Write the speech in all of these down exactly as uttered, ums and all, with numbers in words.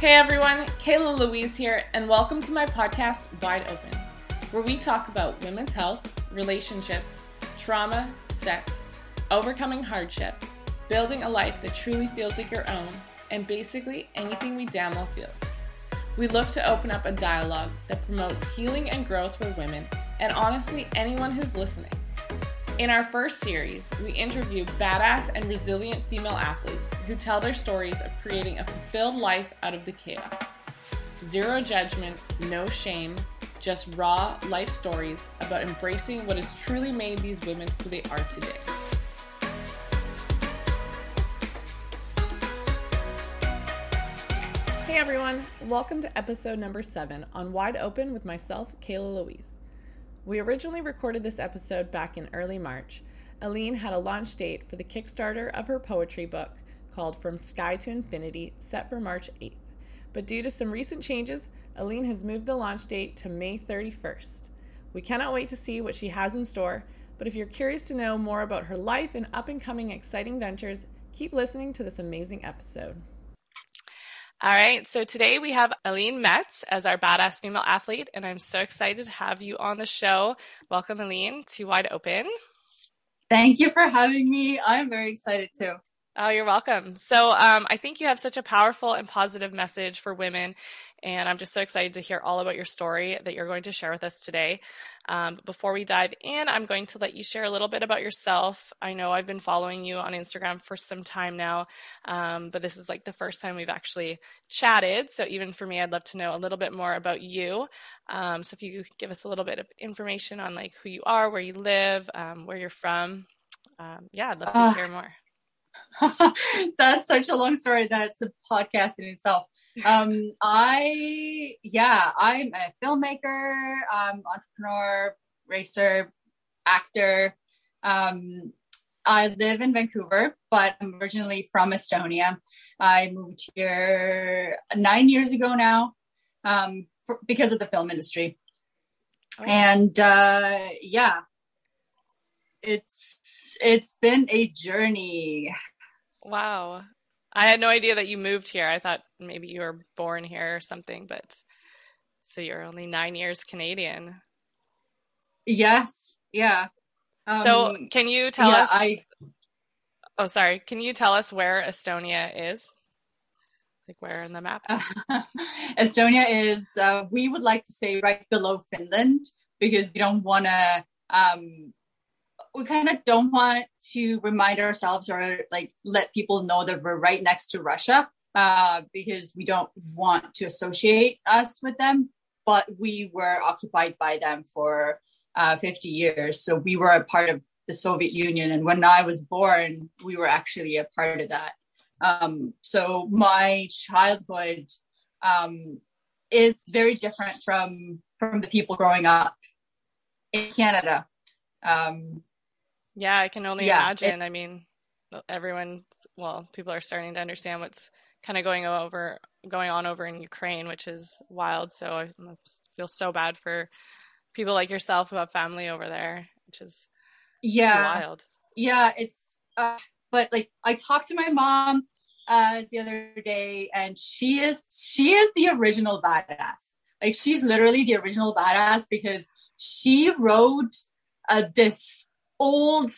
Hey everyone, Kayla Louise here, and welcome to my podcast, Wide Open, where we talk about women's health, relationships, trauma, sex, overcoming hardship, building a life that truly feels like your own, and basically anything we damn well feel. We look to open up a dialogue that promotes healing and growth for women, and honestly, anyone who's listening. In our first series, we interview badass and resilient female athletes who tell their stories of creating a fulfilled life out of the chaos. Zero judgment, no shame, just raw life stories about embracing what has truly made these women who they are today. Hey everyone, welcome to episode number seven on Wide Open with myself, Kayla Louise. We originally recorded this episode back in early March. Eline had a launch date for the Kickstarter of her poetry book called From Sky to Infinity, set for March eighth. But due to some recent changes, Eline has moved the launch date to May thirty-first. We cannot wait to see what she has in store, but if you're curious to know more about her life and up-and-coming exciting ventures, keep listening to this amazing episode. All right, so today we have Eline Mets as our badass female athlete, and I'm so excited to have you on the show. Welcome, Eline, to Wide Open. Thank you for having me. I'm very excited too. Oh, you're welcome. So um, I think you have such a powerful and positive message for women, and I'm just so excited to hear all about your story that you're going to share with us today. Um, before we dive in, I'm going to let you share a little bit about yourself. I know I've been following you on Instagram for some time now, um, but this is like the first time we've actually chatted. So even for me, I'd love to know a little bit more about you. Um, so if you could give us a little bit of information on like who you are, where you live, um, where you're from. Um, yeah, I'd love to uh, hear more. That's such a long story. That's a podcast in itself. Um, I, yeah, I'm a filmmaker, um, entrepreneur, racer, actor. Um, I live in Vancouver, but I'm originally from Estonia. I moved here nine years ago now, um, for, because of the film industry. Oh. And, uh, yeah, it's, it's been a journey. Wow. I had no idea that you moved here. I thought maybe you were born here or something, but so you're only nine years Canadian. Yes. Yeah. Um, so can you tell yeah, us, I... oh, sorry. Can you tell us where Estonia is? Like where in the map? Uh, Estonia is, uh, we would like to say right below Finland, because we don't want to, um, we kind of don't want to remind ourselves or like let people know that we're right next to Russia, uh, because we don't want to associate us with them, but we were occupied by them for uh, fifty years. So we were a part of the Soviet Union. And when I was born, we were actually a part of that. Um, so my childhood um, is very different from, from the people growing up in Canada. Um, Yeah, I can only yeah, imagine. It, I mean, everyone's, well, people are starting to understand what's kind of going over, going on over in Ukraine, which is wild. So I feel so bad for people like yourself who have family over there, which is yeah, wild. Yeah, it's, uh, but like, I talked to my mom uh, the other day, and she is, she is the original badass. Like, she's literally the original badass, because she rode uh, this old,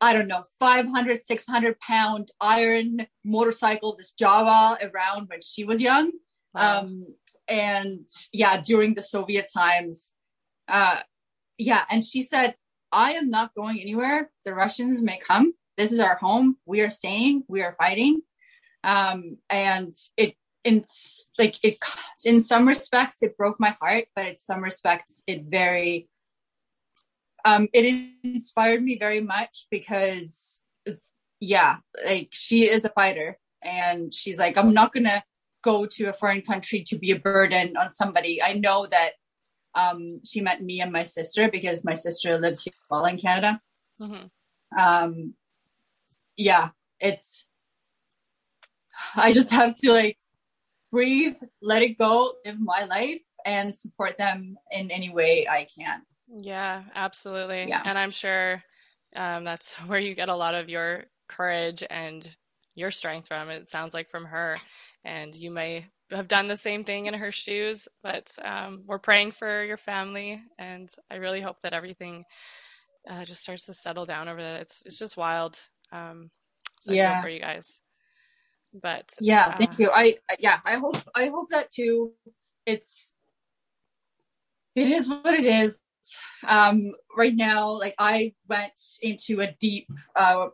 I don't know, five hundred, six hundred pound iron motorcycle, this Java, around when she was young. Wow. Um, and yeah, during the Soviet times. Uh, yeah. And she said, I am not going anywhere. The Russians may come. This is our home. We are staying, we are fighting. Um, and it, in like it, in some respects, it broke my heart, but in some respects it very, Um, it inspired me very much, because, yeah, like, she is a fighter, and she's like, I'm not going to go to a foreign country to be a burden on somebody. I know that um, she met me and my sister, because my sister lives here well in Canada. Mm-hmm. Um, yeah, it's, I just have to like breathe, let it go, live my life, and support them in any way I can. Yeah, absolutely. Yeah. And I'm sure um, that's where you get a lot of your courage and your strength from. It sounds like from her, and you may have done the same thing in her shoes, but um, we're praying for your family. And I really hope that everything uh, just starts to settle down over the, it's, it's just wild. Um, so yeah. For you guys. But yeah, uh, thank you. I, yeah, I hope, I hope that too. It's, it is what it is. Um, right now, like I went into a deep, uh,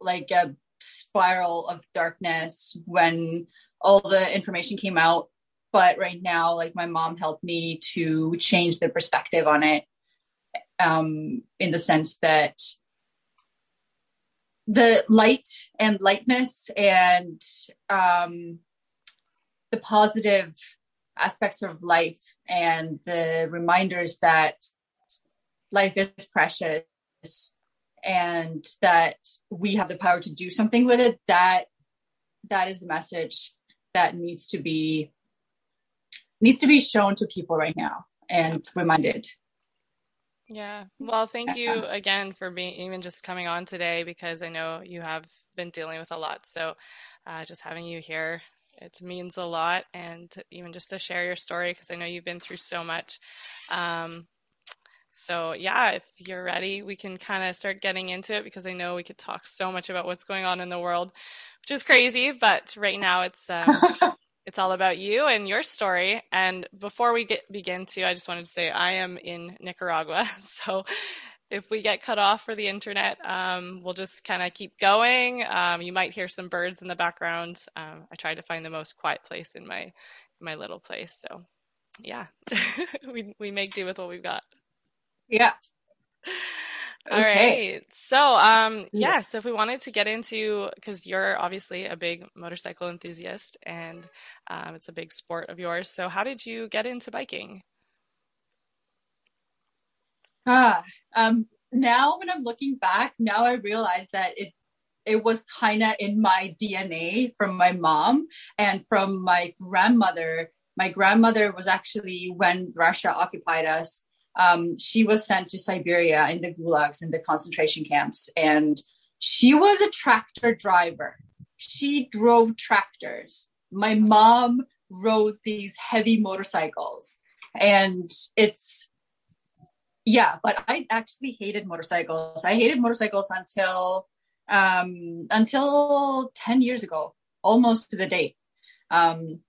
like a spiral of darkness when all the information came out. But right now, like my mom helped me to change the perspective on it. Um, in the sense that the light and lightness and um, the positive aspects of life and the reminders that life is precious and that we have the power to do something with it, that that is the message that needs to be needs to be shown to people right now and reminded. Yeah. Well, thank you again for being, even just coming on today, because I know you have been dealing with a lot. So uh, just having you here, it means a lot. And even just to share your story, because I know you've been through so much. Um, so yeah, if you're ready, we can kind of start getting into it, because I know we could talk so much about what's going on in the world, which is crazy. But right now it's, um, it's all about you and your story. And before we get begin to, I just wanted to say I am in Nicaragua. So if we get cut off for the internet, um, we'll just kind of keep going. Um, you might hear some birds in the background. Um, I tried to find the most quiet place in my, my little place. So yeah, we, we make do with what we've got. Yeah. All okay. right. So, um, yeah, so if we wanted to get into, because you're obviously a big motorcycle enthusiast and um, it's a big sport of yours. So how did you get into biking? Ah, um, now when I'm looking back, now I realize that it, it was kind of in my D N A from my mom and from my grandmother. My grandmother was actually, when Russia occupied us, Um, she was sent to Siberia in the gulags and the concentration camps, and she was a tractor driver. She drove tractors. My mom rode these heavy motorcycles, and it's, yeah, but I actually hated motorcycles. I hated motorcycles until, um, until ten years ago, almost to the day. Um,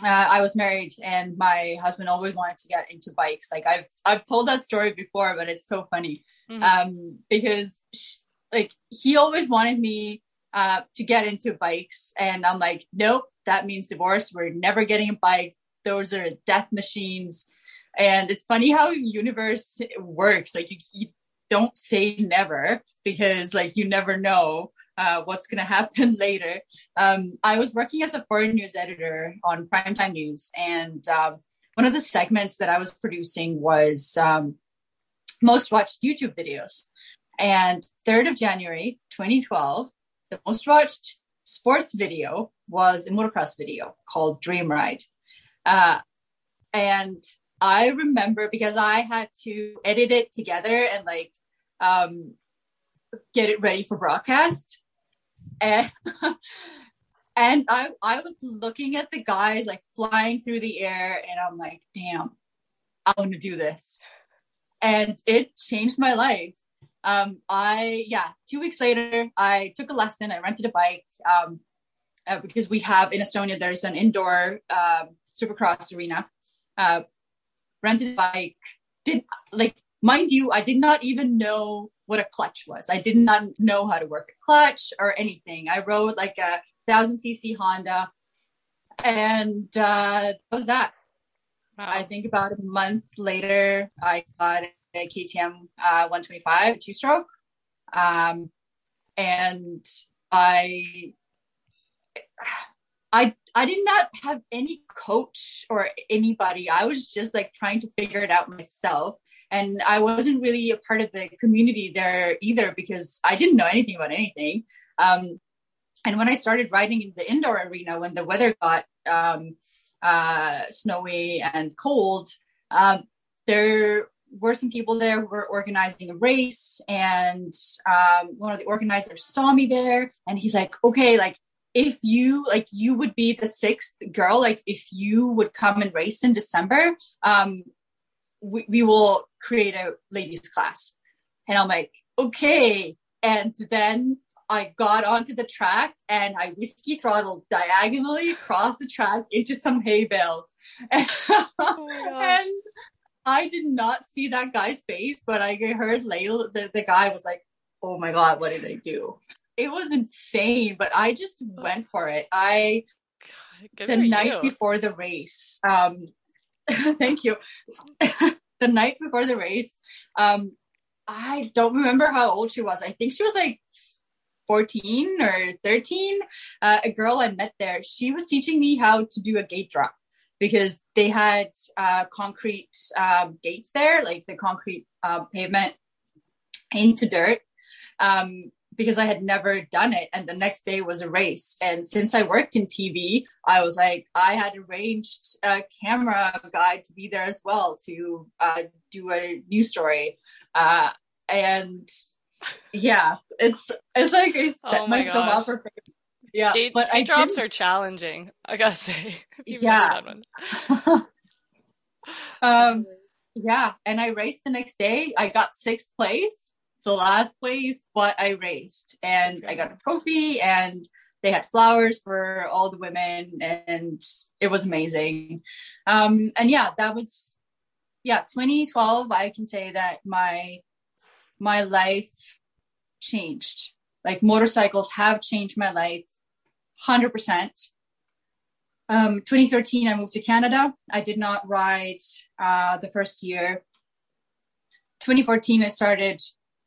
Uh, I was married, and my husband always wanted to get into bikes. Like I've, I've told that story before, but it's so funny. Mm-hmm. Um, because she, like, he always wanted me, uh, to get into bikes, and I'm like, nope, that means divorce. We're never getting a bike. Those are death machines. And it's funny how the universe works. Like you, you don't say never, because like, you never know. Uh, what's going to happen later. Um, I was working as a foreign news editor on primetime news. And uh, one of the segments that I was producing was um, most watched YouTube videos. And third of January, twenty twelve, the most watched sports video was a motocross video called Dream Ride. Uh, and I remember because I had to edit it together and like um, get it ready for broadcast. And, and I, I was looking at the guys like flying through the air, and I'm like, damn, I want to do this. And it changed my life. Um, I, yeah, two weeks later, I took a lesson. I rented a bike um, uh, because we have in Estonia, there's an indoor uh, supercross arena. Uh, rented a bike. Did, like, mind you, I did not even know what a clutch was. I did not know how to work a clutch or anything. I rode like a thousand C C Honda, and uh, that was that. Wow. I think about a month later, I got a K T M uh, one twenty-five two stroke. Um, and I, I, I did not have any coach or anybody. I was just like trying to figure it out myself. And I wasn't really a part of the community there either, because I didn't know anything about anything. Um, and when I started riding in the indoor arena, when the weather got um, uh, snowy and cold, uh, there were some people there who were organizing a race, and um, one of the organizers saw me there, and he's like, okay, like, if you, like, you would be the sixth girl, like, if you would come and race in December, um, we, we will create a ladies class. And I'm like, okay. And then I got onto the track and I whiskey throttled diagonally across the track into some hay bales. And, oh and I did not see that guy's face, but I heard later that the guy was like, oh my God, what did I do? It was insane, but I just went for it. I, God, the night you. before the race, um, thank you. The night before the race, um, I don't remember how old she was. I think she was like fourteen or thirteen. Uh, a girl I met there, she was teaching me how to do a gate drop, because they had uh, concrete um, gates there, like the concrete uh, pavement into dirt, um, because I had never done it. And the next day was a race. And since I worked in T V, I was like, I had arranged a camera guy to be there as well to uh, do a news story. Uh, and yeah, it's it's like I set oh my myself gosh. up for failure. Yeah, gate, but gate I drops didn't... are challenging, I gotta say. Yeah. um, yeah, and I raced the next day. I got sixth place, the last place, but I raced, and okay. I got a trophy, and they had flowers for all the women, and it was amazing. Um, and yeah, that was yeah, twenty twelve. I can say that my my life changed. Like, motorcycles have changed my life. one hundred percent. Um, twenty thirteen, I moved to Canada. I did not ride uh, the first year. twenty fourteen, I started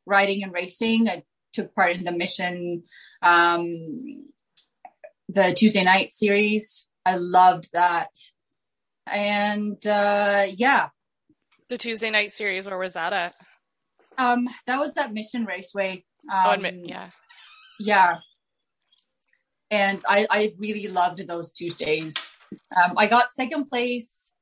riding and racing. I took part in the Mission, um, the Tuesday night series. I loved that. And uh, yeah. The Tuesday night series, where was that at? Um, that was at Mission Raceway. Um, oh, admit, yeah. Yeah. And I, I really loved those Tuesdays. Um, I got second place.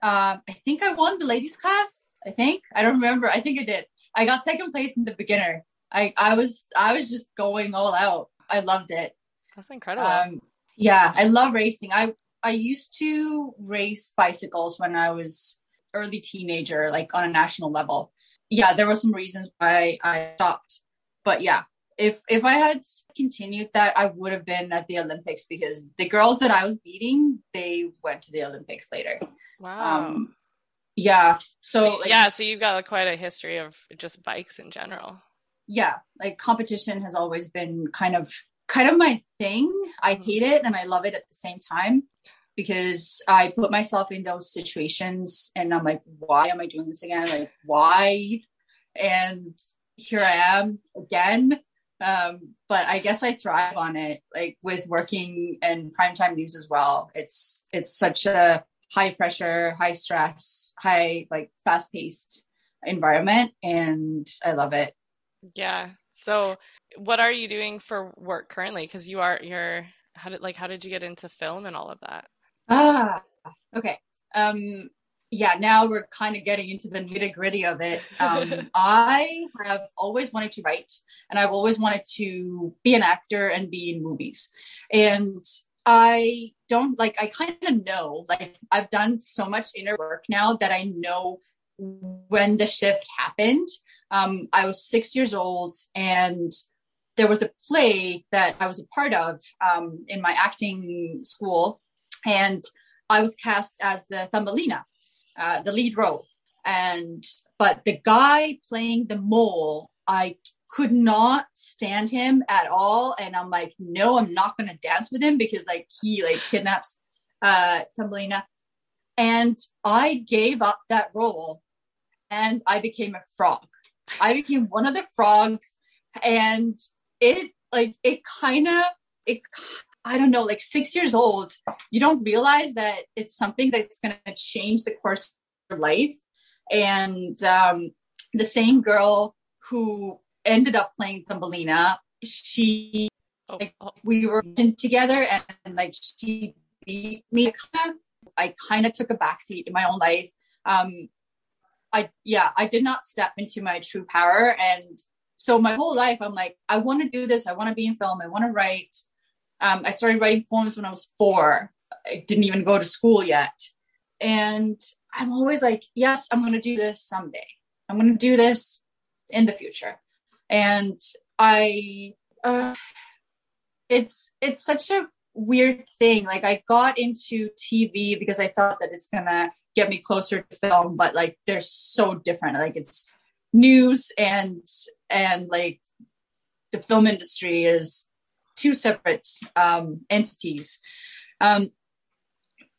Um, I think I won the ladies class. I think, I don't remember. I think I did. I got second place in the beginner. I, I was, I was just going all out. I loved it. That's incredible. Um, yeah. I love racing. I, I used to race bicycles when I was early teenager, like on a national level. Yeah. There were some reasons why I stopped, but yeah. If if I had continued that, I would have been at the Olympics, because the girls that I was beating, they went to the Olympics later. Wow. Um, yeah. So like, yeah. So you've got like, quite a history of just bikes in general. Yeah. Like, competition has always been kind of kind of my thing. I mm-hmm. hate it and I love it at the same time, because I put myself in those situations and I'm like, why am I doing this again? Like, why? And here I am again. Um, but I guess I thrive on it, like with working in primetime news as well. It's, it's such a high pressure, high stress, high, like fast paced environment. And I love it. Yeah. So what are you doing for work currently? Cause you are, you're, how did, like, how did you get into film and all of that? Ah, okay. Um, yeah, now we're kind of getting into the nitty gritty of it. Um, I have always wanted to write, and I've always wanted to be an actor and be in movies. And I don't like, I kind of know, like, I've done so much inner work now that I know when the shift happened. Um, I was six years old, and there was a play that I was a part of um, in my acting school. And I was cast as the Thumbelina. Uh, the lead role. And but the guy playing the mole, I could not stand him at all. And I'm like, no, I'm not gonna dance with him, because like he like kidnaps uh Thumbelina. And I gave up that role, and I became a frog. I became one of the frogs, and it like it kind of it I don't know, like six years old, you don't realize that it's something that's going to change the course of your life. And um, the same girl who ended up playing Thumbelina, she, like, we were together, and, and like she beat me. I kind of took a backseat in my own life. Um, I, yeah, I did not step into my true power. And so my whole life, I'm like, I want to do this. I want to be in film. I want to write. Um, I started writing poems when I was four. I didn't even go to school yet. And I'm always like, yes, I'm going to do this someday. I'm going to do this in the future. And I, uh, it's, it's such a weird thing. Like, I got into T V because I thought that it's going to get me closer to film, but like, they're so different. Like, it's news and, and like the film industry is two separate, um, entities. Um,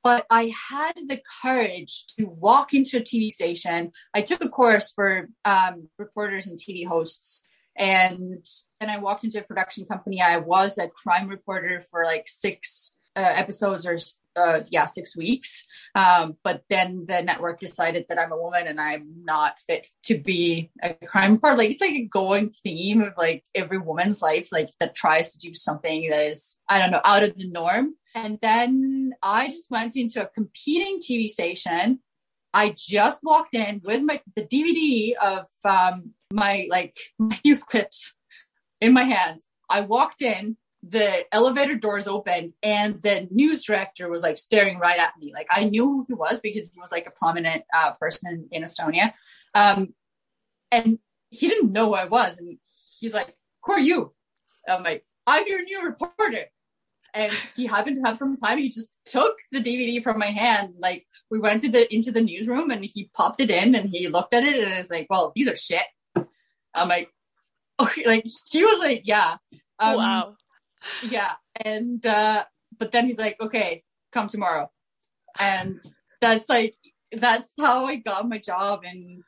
But I had the courage to walk into a T V station. I took a course for um, reporters and T V hosts. And then I walked into a production company. I was a crime reporter for like six uh, episodes or, uh, yeah, six weeks. Um, but then the network decided that I'm a woman and I'm not fit to be a crime reporter. Like, it's like a going theme of like every woman's life, like that tries to do something that is, I don't know, out of the norm. And then I just went into a competing T V station. I just walked in with my the D V D of um, my like my news clips in my hand. I walked in, the elevator doors opened, and the news director was like staring right at me. Like, I knew who he was because he was like a prominent uh, person in Estonia, um, and he didn't know who I was. And he's like, "Who are you?" And I'm like, "I'm your new reporter." And he happened to have some time. He just took the D V D from my hand. Like, we went to the into the newsroom and he popped it in and he looked at it and I was like, well, these are shit. I'm like, okay. Like, he was like, yeah. Um, wow. Yeah. And, uh, but then he's like, okay, come tomorrow. And that's like, that's how I got my job in,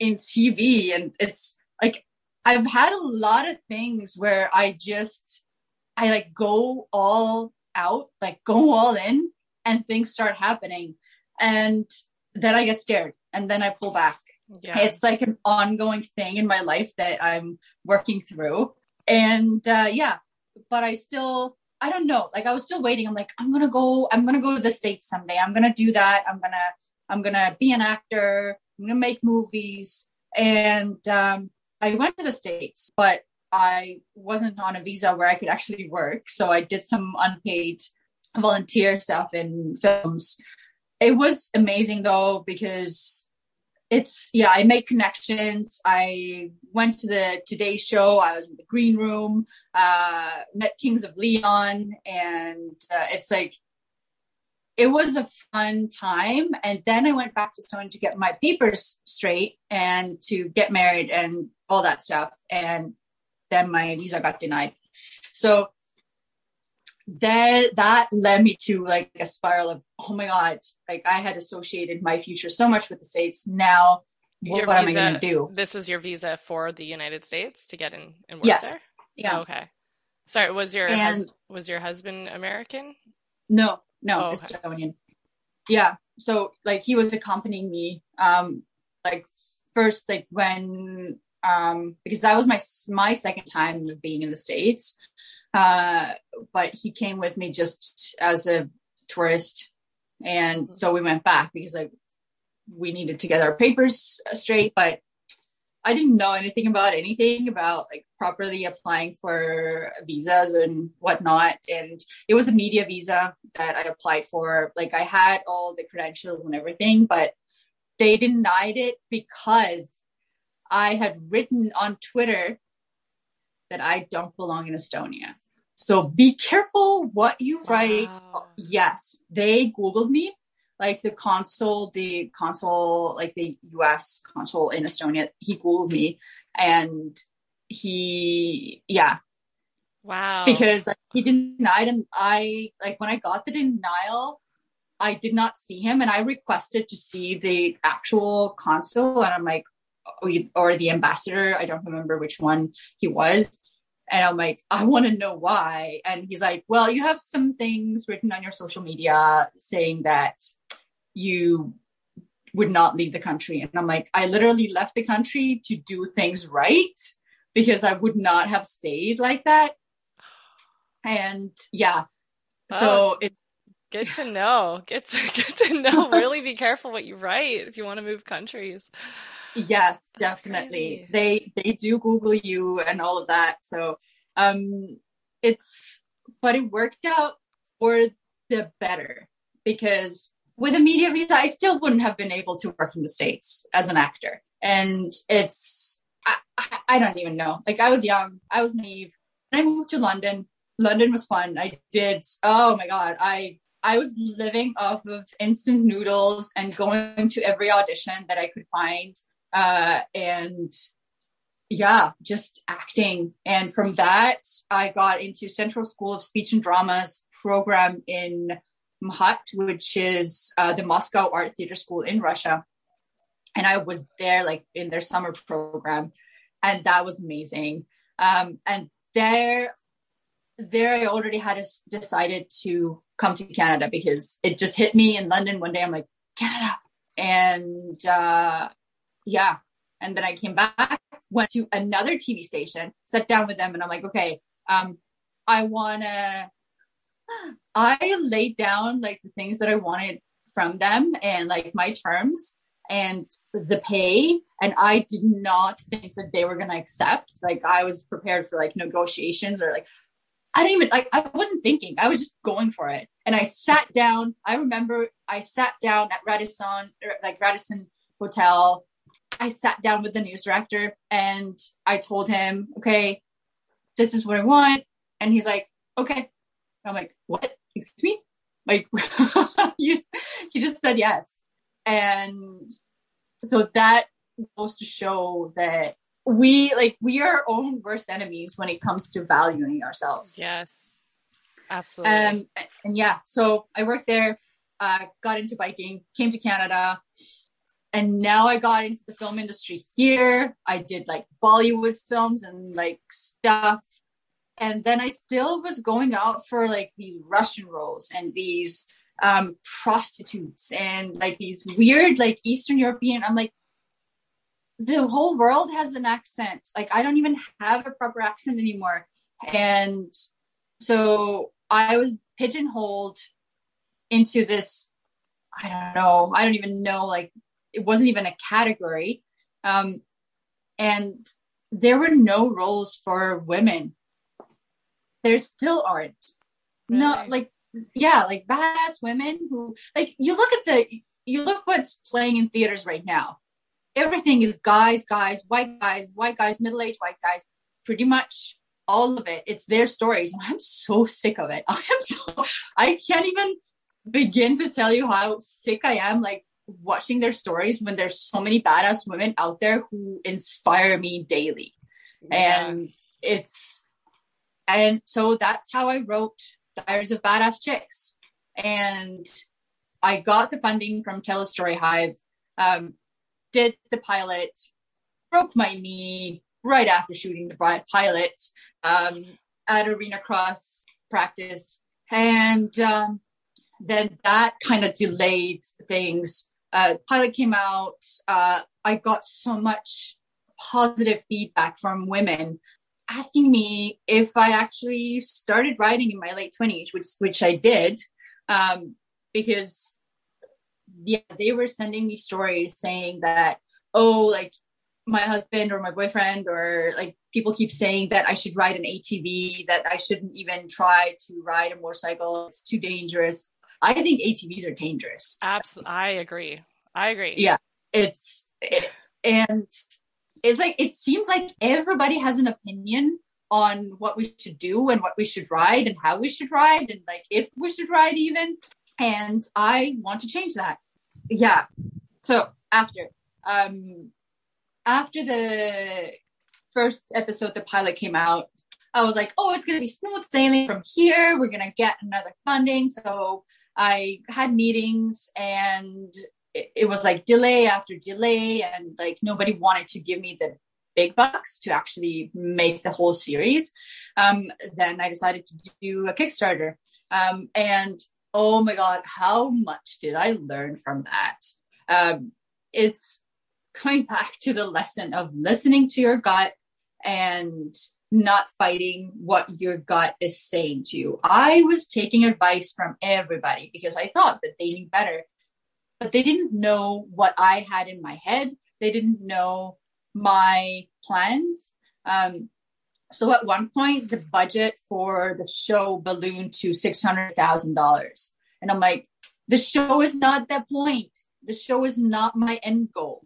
in T V. And it's like, I've had a lot of things where I just... I like go all out, like go all in, and things start happening. And then I get scared and then I pull back. Yeah. It's like an ongoing thing in my life that I'm working through. And uh, yeah, but I still, I don't know. Like, I was still waiting. I'm like, I'm going to go, I'm going to go to the States someday. I'm going to do that. I'm going to, I'm going to be an actor. I'm going to make movies. And um, I went to the States, but I wasn't on a visa where I could actually work. So I did some unpaid volunteer stuff in films. It was amazing though, because it's, yeah, I made connections. I went to the Today Show. I was in the green room, uh, met Kings of Leon. And uh, it's like, it was a fun time. And then I went back to Estonia to get my papers straight and to get married and all that stuff. And then my visa got denied. So that, that led me to like a spiral of, oh my God, like I had associated my future so much with the States. Now what, what visa, am I going to do? This was your visa for the United States to get in and work yes. there? Yeah. Oh, okay. Sorry, was your, and, hus- was your husband American? No, no, oh, okay. Estonian. Yeah. So like he was accompanying me, um, like first, like when, Um, because that was my, my second time being in the States. Uh, but he came with me just as a tourist. And mm-hmm. so we went back because like we needed to get our papers straight, but I didn't know anything about anything about like properly applying for visas and whatnot. And it was a media visa that I applied for. Like, I had all the credentials and everything, but they denied it because I had written on Twitter that I don't belong in Estonia. So be careful what you write. Wow. Yes. They Googled me, like the consul, the consul, like the U S consul in Estonia. He Googled me and he, yeah. Wow. Because like, he denied him. I like when I got the denial, I did not see him. And I requested to see the actual consul. And I'm like, or the ambassador, I don't remember which one he was. And I'm like, I want to know why. And he's like, well, you have some things written on your social media saying that you would not leave the country. And I'm like, I literally left the country to do things right because I would not have stayed like that. And yeah, oh. so it, Good to know. Good to, good to know. Really be careful what you write if you want to move countries. Yes, that's definitely. Crazy. They they do Google you and all of that. So um, it's, but it worked out for the better, because with a media visa, I still wouldn't have been able to work in the States as an actor. And it's, I, I don't even know. Like, I was young, I was naive. And I moved to London. London was fun. I did. Oh my God. I, I was living off of instant noodles and going to every audition that I could find. Uh, and yeah, just acting. And from that, I got into Central School of Speech and Drama's program in Mhat, which is uh, the Moscow Art Theater School in Russia. And I was there like in their summer program. And that was amazing. Um, and there, there I already had decided to come to Canada, because it just hit me in London one day. I'm like, Canada. And uh, yeah. And then I came back, went to another T V station, sat down with them, and I'm like, okay, um, I want to, I laid down like the things that I wanted from them and like my terms and the pay. And I did not think that they were going to accept. Like, I was prepared for like negotiations, or like, I didn't even, like, I wasn't thinking, I was just going for it. And I sat down, I remember I sat down at Radisson, like Radisson Hotel. I sat down with the news director and I told him, okay, this is what I want. And he's like, okay. I'm like, what? Excuse me? Like, you, you just said yes. And so that goes to show that we, like, we are our own worst enemies when it comes to valuing ourselves. Yes, absolutely. Um, and yeah, so I worked there, uh, got into biking, came to Canada, and now I got into the film industry here. I did like Bollywood films and like stuff. And then I still was going out for like these Russian roles and these um, prostitutes and like these weird, like Eastern European. I'm like, the whole world has an accent. Like, I don't even have a proper accent anymore. And so I was pigeonholed into this, I don't know. I don't even know. Like, it wasn't even a category. Um, and there were no roles for women. There still aren't. Really? No, like, yeah, like badass women who, like, you look at the, you look what's playing in theaters right now. Everything is guys, guys, white guys, white guys, middle-aged white guys, pretty much all of it. It's their stories. And I'm so sick of it. I am so, I can't even begin to tell you how sick I am, like, watching their stories when there's so many badass women out there who inspire me daily. Yeah. And it's, and so that's how I wrote Diaries of Badass Chicks. And I got the funding from Tell a Story Hive. Um, Did the pilot, broke my knee right after shooting the pilot um, at arena cross practice. And um, then that kind of delayed things. Uh, the pilot came out. Uh, I got so much positive feedback from women asking me if I actually started writing in my late twenties, which which I did, um, because... yeah, they were sending me stories saying that, oh, like my husband or my boyfriend or like people keep saying that I should ride an A T V, that I shouldn't even try to ride a motorcycle. It's too dangerous. I think A T Vs are dangerous. Absolutely. I agree. I agree. Yeah. It's, it, and it's like, it seems like everybody has an opinion on what we should do and what we should ride and how we should ride and like if we should ride even. And I want to change that. Yeah. So after, um, after the first episode, the pilot came out, I was like, oh, it's going to be smooth sailing from here. We're going to get another funding. So I had meetings and it, it was like delay after delay. And like, nobody wanted to give me the big bucks to actually make the whole series. Um, then I decided to do a Kickstarter. Um, and oh my God, how much did I learn from that? Um, it's coming back to the lesson of listening to your gut and not fighting what your gut is saying to you. I was taking advice from everybody because I thought that they knew better, but they didn't know what I had in my head. They didn't know my plans. Um, so at one point, the budget for the show ballooned to six hundred thousand dollars. And I'm like, the show is not that point. The show is not my end goal.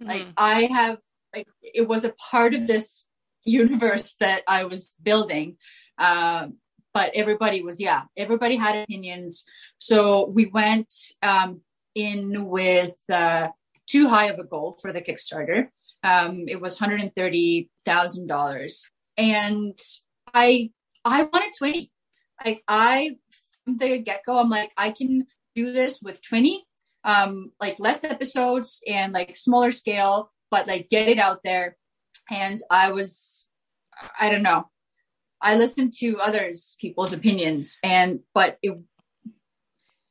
Mm-hmm. Like I have, like it was a part of this universe that I was building. Um, but everybody was, yeah, everybody had opinions. So we went um, in with uh, too high of a goal for the Kickstarter. Um, it was one hundred thirty thousand dollars. And I, I wanted twenty. Like I, from the get-go, I'm like, I can do this with twenty, um, like less episodes and like smaller scale, but like get it out there. And I was, I don't know, I listened to others, people's opinions, and, but it,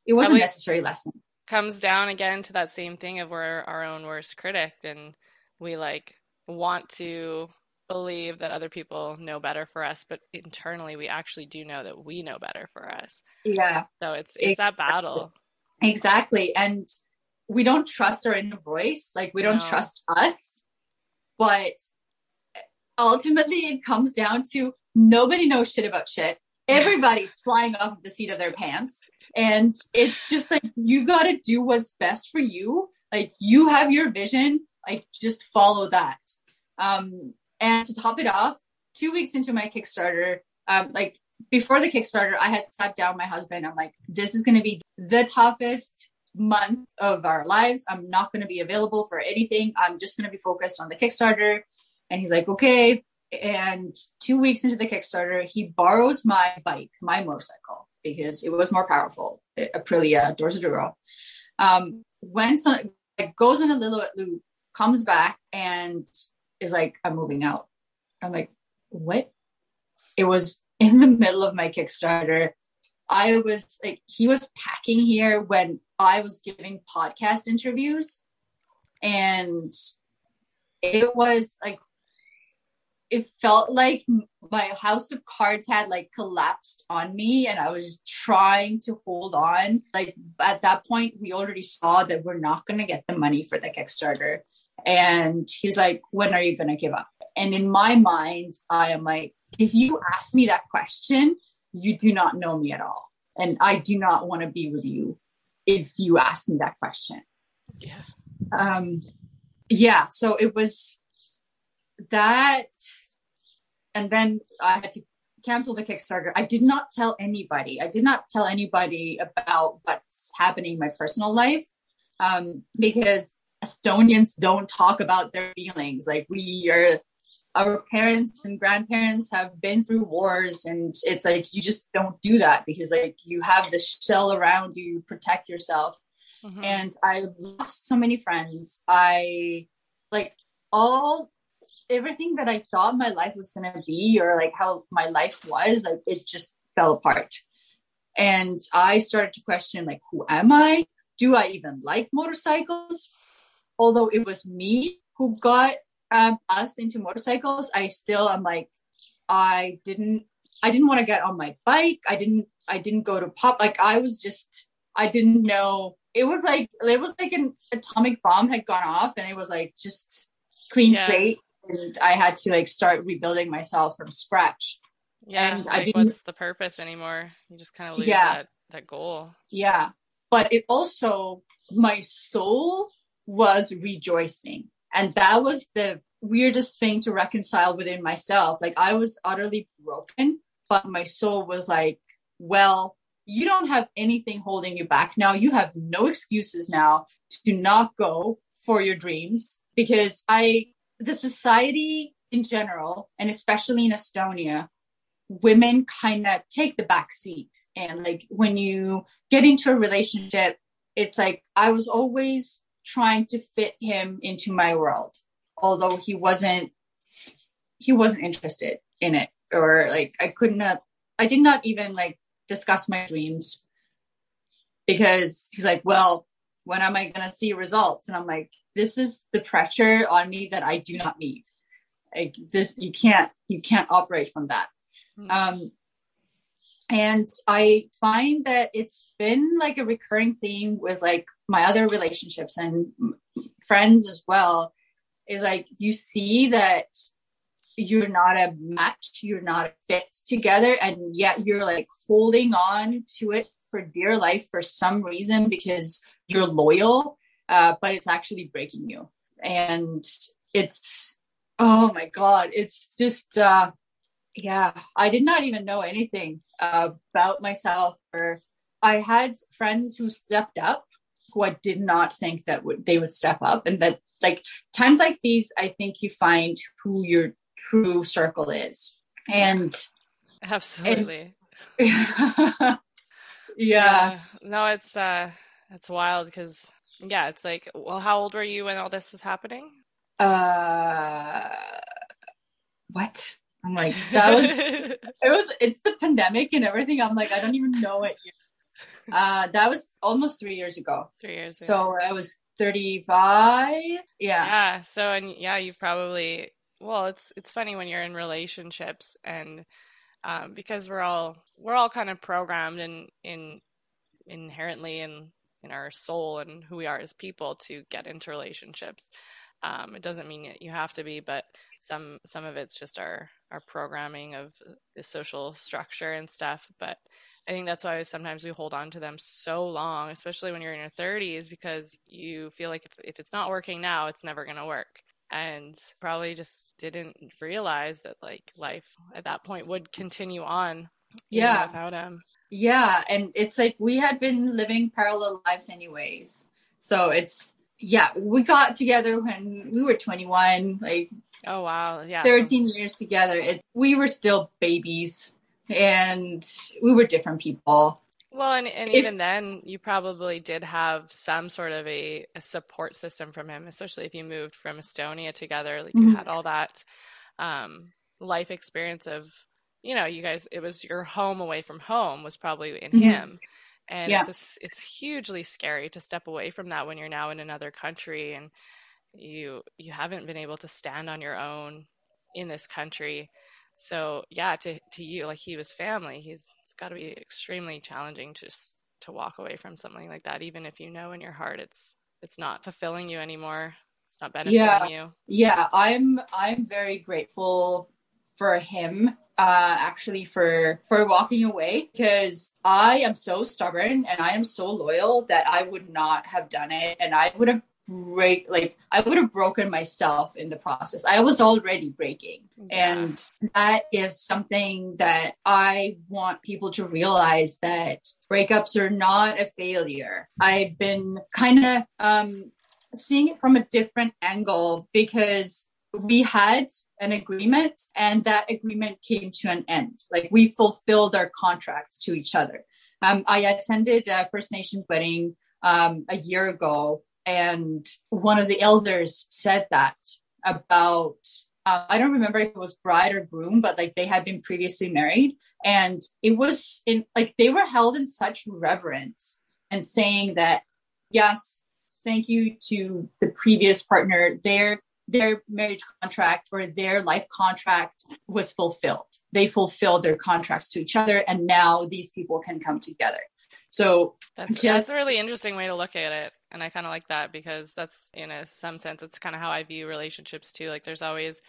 it wasn't a necessary lesson. Comes down again to that same thing of we're our own worst critic, and we like want to believe that other people know better for us, but internally we actually do know that we know better for us. Yeah. So it's, it's exactly. that battle. Exactly. And we don't trust our inner voice. Like we don't no. trust us, but ultimately it comes down to nobody knows shit about shit. Everybody's flying off the seat of their pants. And it's just like, you got to do what's best for you. Like you have your vision, like just follow that. Um, and to top it off, two weeks into my Kickstarter, um, like before the Kickstarter, I had sat down my husband. I'm like, this is going to be the toughest month of our lives. I'm not going to be available for anything. I'm just going to be focused on the Kickstarter. And he's like, okay. And two weeks into the Kickstarter, he borrows my bike, my motorcycle, because it was more powerful. Aprilia Dorsoduro. Um, when some, it goes on a little loop, comes back and is like, I'm moving out. I'm like, what? It was in the middle of my Kickstarter. I was like, he was packing here when I was giving podcast interviews. And it was like, it felt like my house of cards had like collapsed on me, and I was just trying to hold on. Like at that point, we already saw that we're not going to get the money for the Kickstarter. And he's like, when are you going to give up? And in my mind, I am like, if you ask me that question, you do not know me at all. And I do not want to be with you if you ask me that question. Yeah. Um, yeah. So it was that. And then I had to cancel the Kickstarter. I did not tell anybody. I did not tell anybody about what's happening in my personal life, um, because Estonians don't talk about their feelings. Like we are, our parents and grandparents have been through wars, and it's like, you just don't do that because like you have this shell around you, you protect yourself. Mm-hmm. And I lost so many friends. I like all, everything that I thought my life was going to be, or like how my life was, like it just fell apart. And I started to question like, who am I? Do I even like motorcycles? Although it was me who got um, us into motorcycles, I still am like, I didn't, I didn't want to get on my bike. I didn't, I didn't go to pop. Like I was just, I didn't know. It was like, it was like an atomic bomb had gone off, and it was like just clean yeah. slate. And I had to like start rebuilding myself from scratch. Yeah. And like I didn't, what's the purpose anymore? You just kind of lose yeah. that, that goal. Yeah. But it also, my soul was rejoicing. And that was the weirdest thing to reconcile within myself. Like I was utterly broken, but my soul was like, well, you don't have anything holding you back now. You have no excuses now to not go for your dreams, because I, the society in general, and especially in Estonia, women kind of take the back seat. And like when you get into a relationship, it's like I was always trying to fit him into my world, although he wasn't he wasn't interested in it, or like I couldn't have, I did not even like discuss my dreams, because he's like, well, when am I gonna see results? And I'm like, this is the pressure on me that I do not need. Like this, you can't, you can't operate from that. Mm-hmm. Um, and I find that it's been like a recurring theme with like my other relationships and friends as well, is like, you see that you're not a match, you're not a fit together, and yet you're like holding on to it for dear life for some reason because you're loyal, uh, but it's actually breaking you. And it's, oh my God, it's just, uh, yeah, I did not even know anything uh, about myself. Or I had friends who stepped up, who I did not think that would they would step up. And that, like, times like these, I think you find who your true circle is. And absolutely. And, yeah. yeah. No, it's uh, it's wild because, yeah, it's like, well, how old were you when all this was happening? Uh, what? I'm like, that was, it was, it's the pandemic and everything. I'm like, I don't even know it yet. Uh, that was almost three years ago. Three years ago. So I was thirty-five. Yeah. Yeah. So, and yeah, you've probably, well, it's, it's funny when you're in relationships and, um, because we're all, we're all kind of programmed in, in inherently in, in our soul and who we are as people to get into relationships. Um, it doesn't mean that you have to be, but some, some of it's just our, our programming of the social structure and stuff. But I think that's why sometimes we hold on to them so long, especially when you're in your thirties, because you feel like if, if it's not working now, it's never going to work. And probably just didn't realize that like life at that point would continue on. Yeah. Without him. Yeah. And it's like, we had been living parallel lives anyways. So it's, yeah, we got together when we were twenty-one, like, oh wow, yeah, thirteen years together. It's, we were still babies and we were different people. Well, and, and it, even then you probably did have some sort of a, a support system from him, especially if you moved from Estonia together, like you mm-hmm. had all that um, life experience of, you know, you guys, it was your home away from home was probably in mm-hmm. him. And yeah. it's, a, it's hugely scary to step away from that when you're now in another country and you, you haven't been able to stand on your own in this country. So yeah, to, to you, like he was family, he's, it's gotta be extremely challenging to just, to walk away from something like that. Even if you know in your heart, it's, it's not fulfilling you anymore. It's not benefiting yeah. you. Yeah. I'm, I'm very grateful for him. Uh, actually for, for walking away, because I am so stubborn and I am so loyal that I would not have done it. And I would have break, like I would have broken myself in the process. I was already breaking. Yeah. And that is something that I want people to realize, that breakups are not a failure. I've been kind of um, seeing it from a different angle, because we had an agreement and that agreement came to an end. Like we fulfilled our contracts to each other. Um, I attended a First Nation wedding um, a year ago, and one of the elders said that about, uh, I don't remember if it was bride or groom, but like they had been previously married, and it was in like, they were held in such reverence and saying that, yes, thank you to the previous partner. They're their marriage contract or their life contract was fulfilled. They fulfilled their contracts to each other. And now these people can come together. So that's, just, that's a really interesting way to look at it. And I kind of like that, because that's, in a, some sense, it's kind of how I view relationships too. Like there's always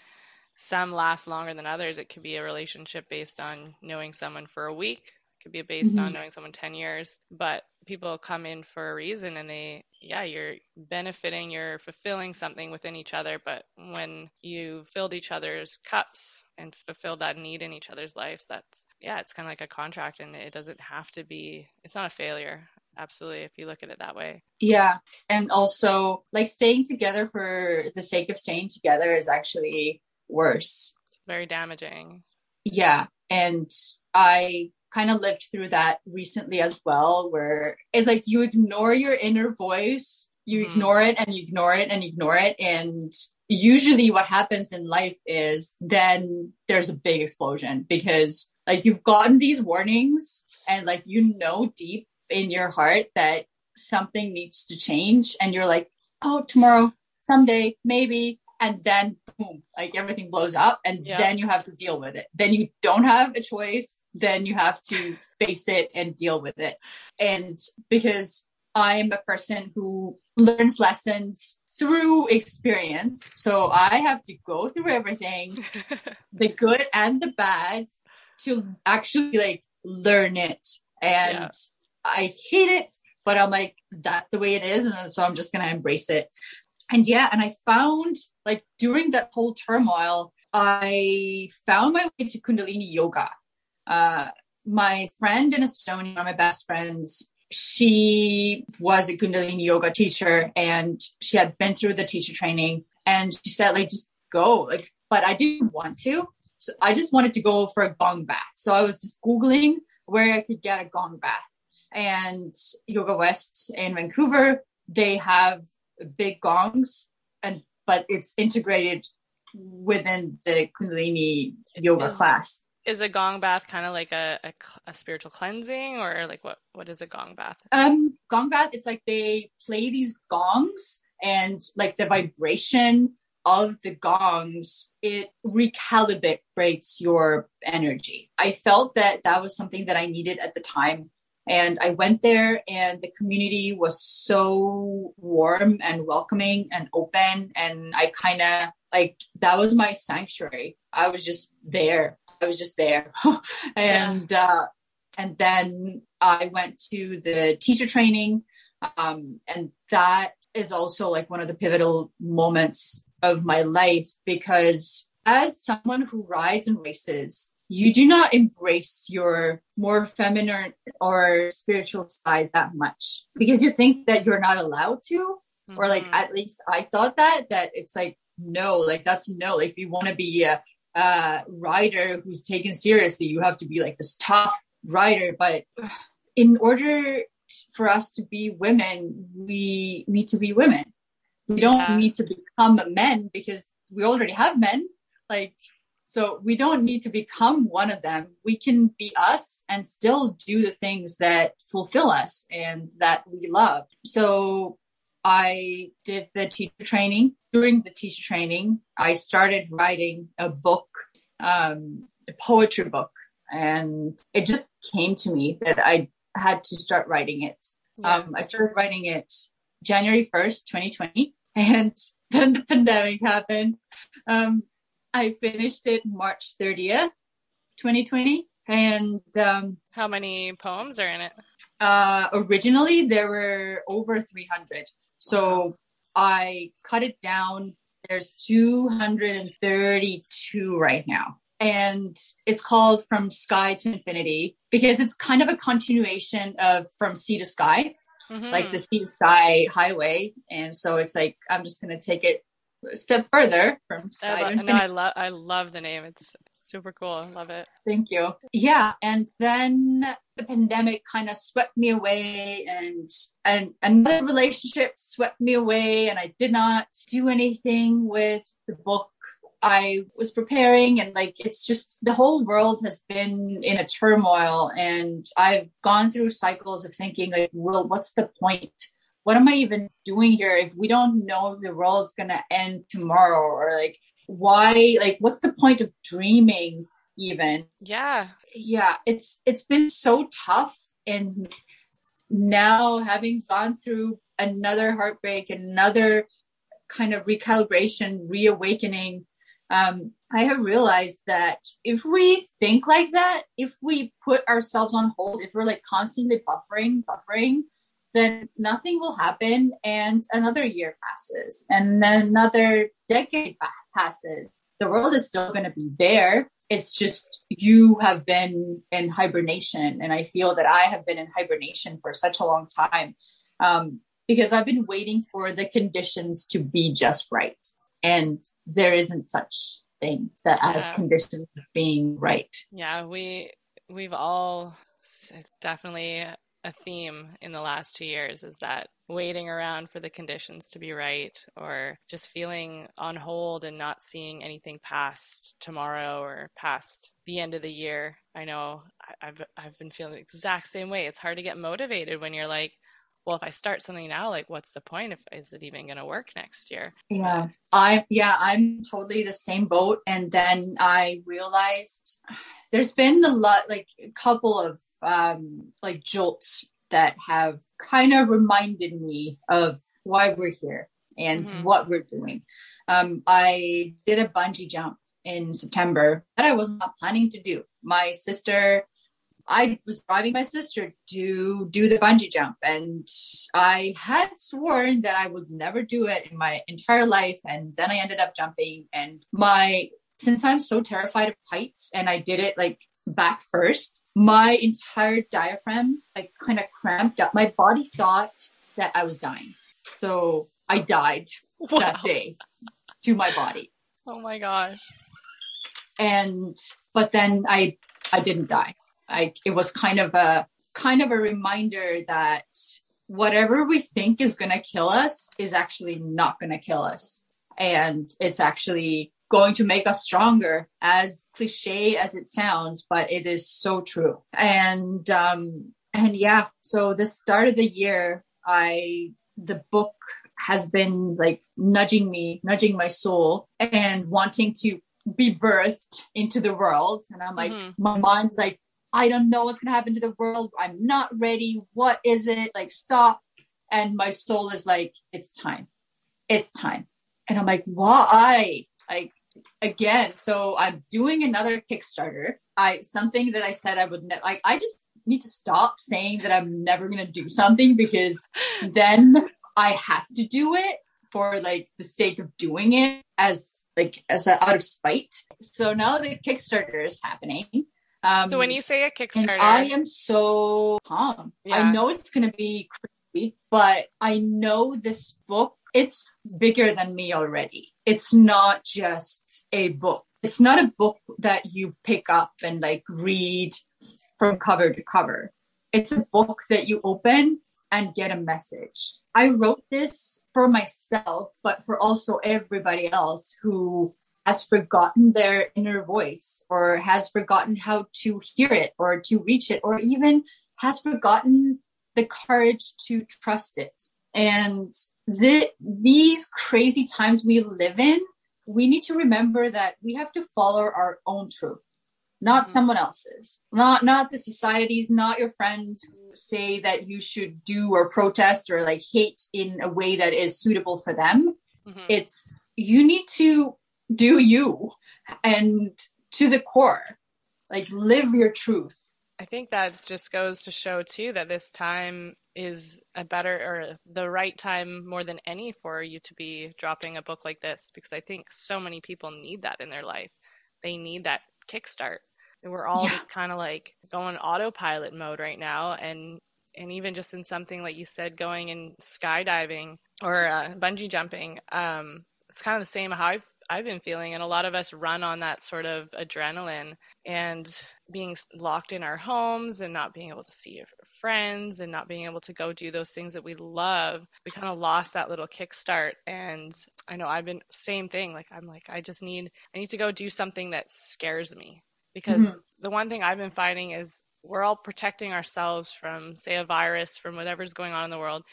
some last longer than others. It could be a relationship based on knowing someone for a week. It could be based mm-hmm. on knowing someone ten years, but people come in for a reason, and they, yeah, you're benefiting, you're fulfilling something within each other. But when you filled each other's cups and fulfilled that need in each other's lives, that's, yeah, it's kind of like a contract, and it doesn't have to be, it's not a failure. Absolutely. If you look at it that way. Yeah. And also like staying together for the sake of staying together is actually worse. It's very damaging. Yeah. And I kind of lived through that recently as well, where it's like you ignore your inner voice, you mm. ignore it and you ignore it and ignore it. And usually what happens in life is then there's a big explosion, because like you've gotten these warnings and like, you know, deep in your heart that something needs to change. And you're like, oh, tomorrow, someday, maybe, and then boom, like everything blows up, and yeah. then you have to deal with it. Then you don't have a choice. Then you have to face it and deal with it. And because I'm a person who learns lessons through experience, so I have to go through everything, the good and the bad, to actually like learn it. And yeah. I hate it, but I'm like, that's the way it is. And so I'm just going to embrace it. And yeah, and I found like during that whole turmoil, I found my way to Kundalini yoga. Uh, my friend in Estonia, one of my best friends, she was a Kundalini yoga teacher, and she had been through the teacher training, and she said, like, just go. Like, but I didn't want to. So I just wanted to go for a gong bath. So I was just Googling where I could get a gong bath. And Yoga West in Vancouver, they have big gongs, and but it's integrated within the Kundalini yoga is, class. Is a gong bath kind of like a, a, a spiritual cleansing, or like what, what is a gong bath? Um, gong bath, it's like they play these gongs, and like the vibration of the gongs, it recalibrates your energy. I felt that that was something that I needed at the time. And I went there, and the community was so warm and welcoming and open. And I kind of like, that was my sanctuary. I was just there. I was just there. and, yeah. uh, and then I went to the teacher training. Um, and that is also like one of the pivotal moments of my life, because as someone who rides and races, you do not embrace your more feminine or spiritual side that much, because you think that you're not allowed to, mm-hmm. or like, at least I thought that, that it's like, no, like that's no, like if you want to be a, a rider who's taken seriously, you have to be like this tough rider. But in order for us to be women, we need to be women. We don't yeah. need to become men, because we already have men. Like, so we don't need to become one of them. We can be us and still do the things that fulfill us and that we love. So I did the teacher training. During the teacher training, I started writing a book, um, a poetry book. And it just came to me that I had to start writing it. Yeah. Um, I started writing it January first, twenty twenty. And then the pandemic happened. Um, I finished it March thirtieth, twenty twenty. And um, how many poems are in it? Uh, originally, there were over three hundred. So I cut it down. There's two hundred thirty-two right now. And it's called From Sky to Infinity, because it's kind of a continuation of From Sea to Sky, mm-hmm. like the Sea to Sky Highway. And so it's like, I'm just going to take it a step further from sky I, lo- no, I love I love the name. It's super cool. I love it. Thank you. Yeah. And then the pandemic kind of swept me away, and and another relationship swept me away, and I did not do anything with the book. I was preparing, and like it's just the whole world has been in a turmoil, and I've gone through cycles of thinking like, well, what's the point? What am I even doing here if we don't know if the world's going to end tomorrow? Or like, why, like, what's the point of dreaming even? Yeah. Yeah. It's, it's been so tough. And now, having gone through another heartbreak, another kind of recalibration, reawakening, um, I have realized that if we think like that, if we put ourselves on hold, if we're like constantly buffering, buffering, then nothing will happen, and another year passes, and then another decade passes. The world is still going to be there. It's just you have been in hibernation, and I feel that I have been in hibernation for such a long time, um, because I've been waiting for the conditions to be just right, and there isn't such thing that yeah. as conditions being right. Yeah, we we've all it's definitely. A theme in the last two years is that waiting around for the conditions to be right, or just feeling on hold and not seeing anything past tomorrow or past the end of the year. I know I've I've been feeling the exact same way. It's hard to get motivated when you're like, well, if I start something now, like what's the point? If is it even going to work next year? Yeah, I yeah, I'm totally the same boat. And then I realized there's been a lot, like a couple of um, like jolts that have kind of reminded me of why we're here and mm-hmm. what we're doing. Um, I did a bungee jump in September that I was not planning to do. My sister, I was driving my sister to do the bungee jump, and I had sworn that I would never do it in my entire life. And then I ended up jumping, and my, since I'm so terrified of heights and I did it like back first, my entire diaphragm, like kind of cramped up. My body thought that I was dying. So I died wow. that day to my body. Oh my gosh. And, but then I, I didn't die. I, it was kind of a kind of a reminder that whatever we think is going to kill us is actually not going to kill us. And it's actually going to make us stronger, as cliche as it sounds, but it is so true. And um, and yeah, so the start of the year, I the book has been like nudging me, nudging my soul and wanting to be birthed into the world. And I'm like, mm-hmm. my mind's like, I don't know what's going to happen to the world. I'm not ready. What is it? Like, stop. And my soul is like, it's time. It's time. And I'm like, why? Like, again, so I'm doing another Kickstarter. I Something that I said I would ne- like, I just need to stop saying that I'm never going to do something, because then I have to do it for like the sake of doing it, as like as a, out of spite. So now the Kickstarter is happening. Um, so when you say a Kickstarter, I am so calm. Yeah. I know it's going to be crazy, but I know this book, it's bigger than me already. It's not just a book. It's not a book that you pick up and like read from cover to cover. It's a book that you open and get a message. I wrote this for myself, but for also everybody else who has forgotten their inner voice, or has forgotten how to hear it or to reach it, or even has forgotten the courage to trust it. And the, these crazy times we live in, we need to remember that we have to follow our own truth, not mm-hmm. someone else's, not, not the society's, not your friends who say that you should do or protest or like hate in a way that is suitable for them. Mm-hmm. It's, you need to do you, and to the core, like live your truth. I think that just goes to show too that this time is a better, or the right time more than any, for you to be dropping a book like this, because I think so many people need that in their life. They need that kickstart. And we're all yeah. just kind of like going autopilot mode right now, and and even just in something like you said, going in skydiving or uh, bungee jumping, um it's kind of the same how I've I've been feeling. And a lot of us run on that sort of adrenaline, and being locked in our homes and not being able to see your friends and not being able to go do those things that we love. We kind of lost that little kickstart. And I know I've been same thing. Like, I'm like, I just need, I need to go do something that scares me, because mm-hmm. the one thing I've been finding is we're all protecting ourselves from, say, a virus, from whatever's going on in the world.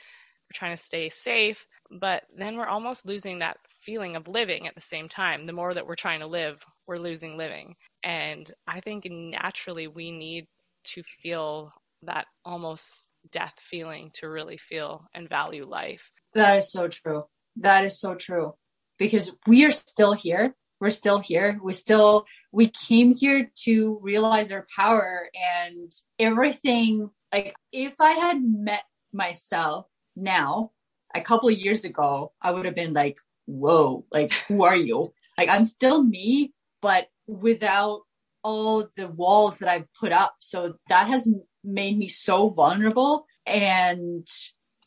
We're trying to stay safe, but then we're almost losing that feeling of living at the same time. The more that we're trying to live, we're losing living. And I think naturally we need to feel that almost death feeling to really feel and value life. That is so true. That is so true. Because we are still here. We're still here. We still, we came here to realize our power and everything. Like, if I had met myself now, a couple of years ago, I would have been like, whoa, like, who are you? Like, I'm still me, but without all the walls that I've put up. So that has made me so vulnerable. And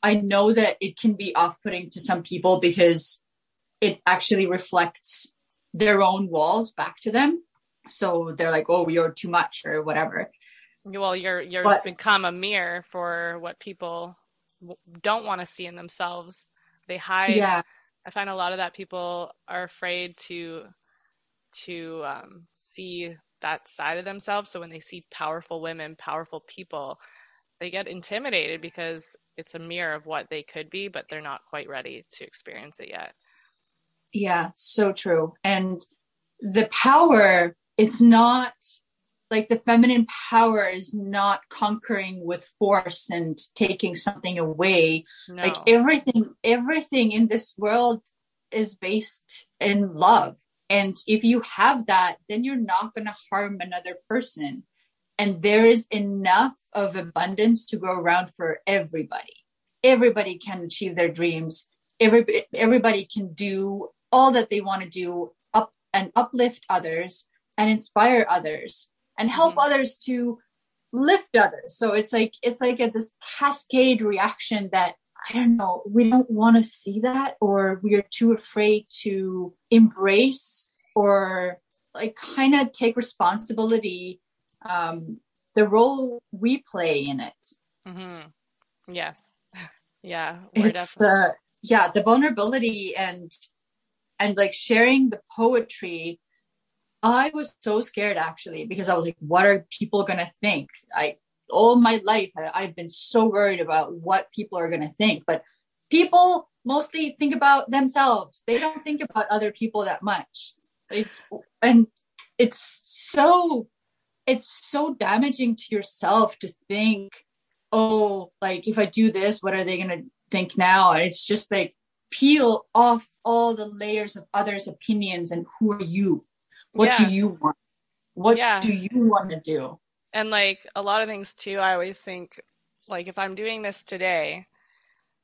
I know that it can be off-putting to some people, because it actually reflects their own walls back to them. So they're like, oh, you're too much or whatever. Well, you're, you're but, become a mirror for what people don't want to see in themselves. They hide. Yeah. I find a lot of that people are afraid to to um, see that side of themselves. So when they see powerful women, powerful people, they get intimidated because it's a mirror of what they could be, but they're not quite ready to experience it yet. Yeah, so true. And the power is not like the feminine power is not conquering with force and taking something away. No. Like everything, everything in this world is based in love. And if you have that, then you're not going to harm another person. And there is enough of abundance to go around for everybody. Everybody can achieve their dreams. Every, everybody can do all that they want to do, up and uplift others and inspire others and help mm-hmm. others to lift others. So it's like, it's like a, this cascade reaction that, I don't know, we don't want to see that, or we are too afraid to embrace or like kind of take responsibility, um, the role we play in it. Mm-hmm. Yes. Yeah. We're it's definitely- uh, yeah, the vulnerability and, and like sharing the poetry. I was so scared actually, because I was like, what are people going to think? I, all my life, I, I've been so worried about what people are going to think, but people mostly think about themselves. They don't think about other people that much. Like, and it's so, it's so damaging to yourself to think, oh, like if I do this, what are they going to think now? And it's just like, peel off all the layers of others' opinions and who are you? What yeah. do you want? What yeah. do you want to do? And like a lot of things too, I always think like, if I'm doing this today,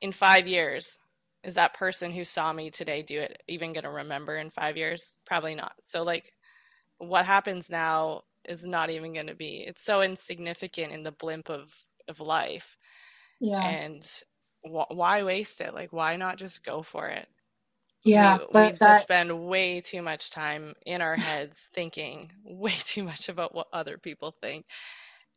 in five years, is that person who saw me today do it even going to remember in five years? Probably not. So like what happens now is not even going to be, it's so insignificant in the blimp of, of life. Yeah. And wh- why waste it? Like, why not just go for it? Yeah, we, but we that... just spend way too much time in our heads thinking way too much about what other people think.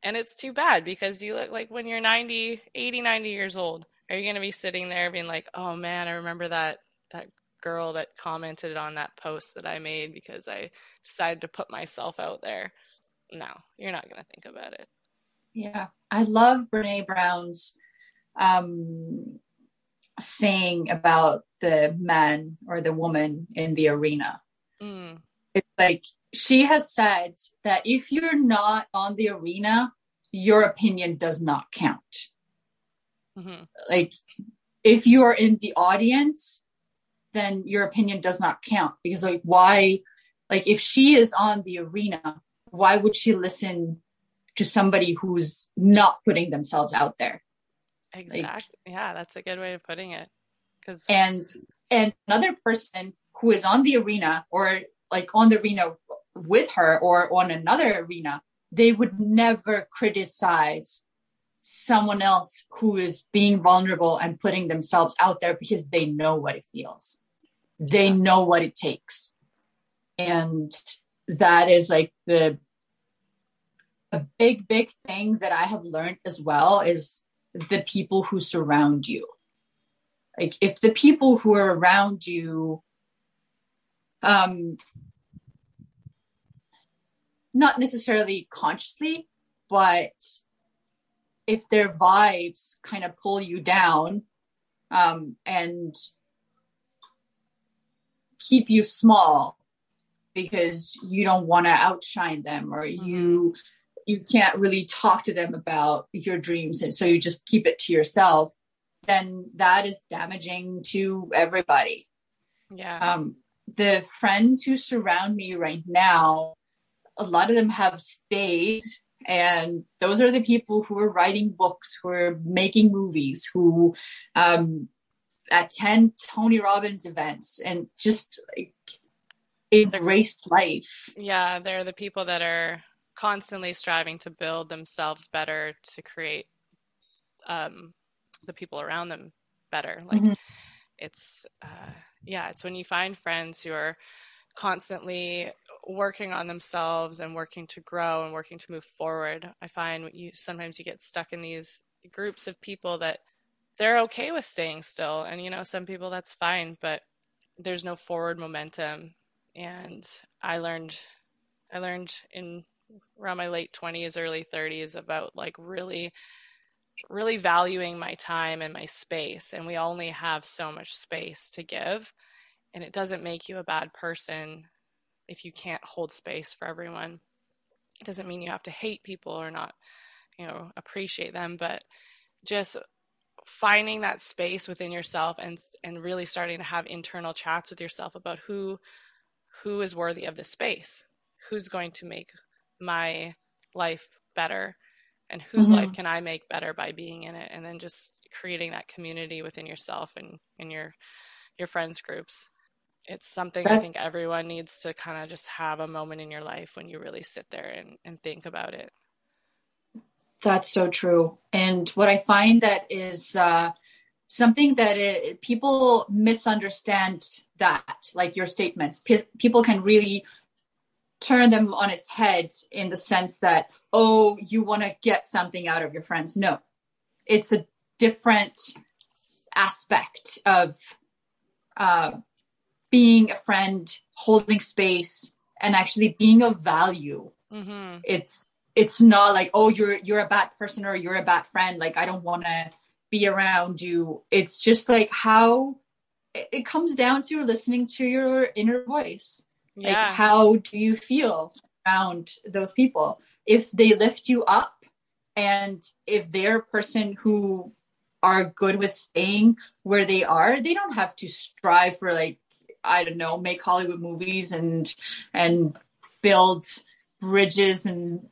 And it's too bad because you look like when you're ninety, eighty, ninety years old, are you going to be sitting there being like, oh man, I remember that, that girl that commented on that post that I made because I decided to put myself out there. No, you're not going to think about it. Yeah. I love Brené Brown's, um, saying about the man or the woman in the arena. Mm. It's like she has said that if you're not on the arena, your opinion does not count. Mm-hmm. Like if you are in the audience, then your opinion does not count because like why, like if she is on the arena, why would she listen to somebody who's not putting themselves out there? Exactly. Like, yeah, that's a good way of putting it. Cause... And and another person who is on the arena or like on the arena with her or on another arena, they would never criticize someone else who is being vulnerable and putting themselves out there because they know what it feels. They know what it takes. And that is like the a big, big thing that I have learned as well is the people who surround you. Like if the people who are around you, um, not necessarily consciously, but if their vibes kind of pull you down, um, and keep you small because you don't want to outshine them or mm-hmm. you you can't really talk to them about your dreams. And so you just keep it to yourself. Then that is damaging to everybody. Yeah. Um, the friends who surround me right now, a lot of them have stayed. And those are the people who are writing books, who are making movies, who um, attend Tony Robbins events and just like embrace life. Yeah. They're the people that are constantly striving to build themselves better, to create um, the people around them better. Like mm-hmm. it's, uh, yeah, it's when you find friends who are constantly working on themselves and working to grow and working to move forward. I find you sometimes you get stuck in these groups of people that they're okay with staying still. And, you know, some people that's fine, but there's no forward momentum. And I learned, I learned in around my late twenties, early thirties about like really really valuing my time and my space. And we only have so much space to give. And it doesn't make you a bad person if you can't hold space for everyone. It doesn't mean you have to hate people or not, you know, appreciate them, but just finding that space within yourself and and really starting to have internal chats with yourself about who who is worthy of this space, who's going to make my life better, and whose mm-hmm. life can I make better by being in it, and then just creating that community within yourself and in your your friends groups. It's something That's... I think everyone needs to kind of just have a moment in your life when you really sit there and, and think about it. That's so true. And what I find that is uh, something that it, people misunderstand that, like your statements, P- people can really turn them on its head in the sense that, oh, you want to get something out of your friends. No, it's a different aspect of uh, being a friend, holding space, and actually being of value. Mm-hmm. It's It's not like, oh, you're you're a bad person or you're a bad friend. Like, I don't want to be around you. It's just like how it, it comes down to listening to your inner voice. Yeah. Like, how do you feel around those people? If they lift you up and if they're a person who are good with staying where they are, they don't have to strive for, like, I don't know, make Hollywood movies and and build bridges and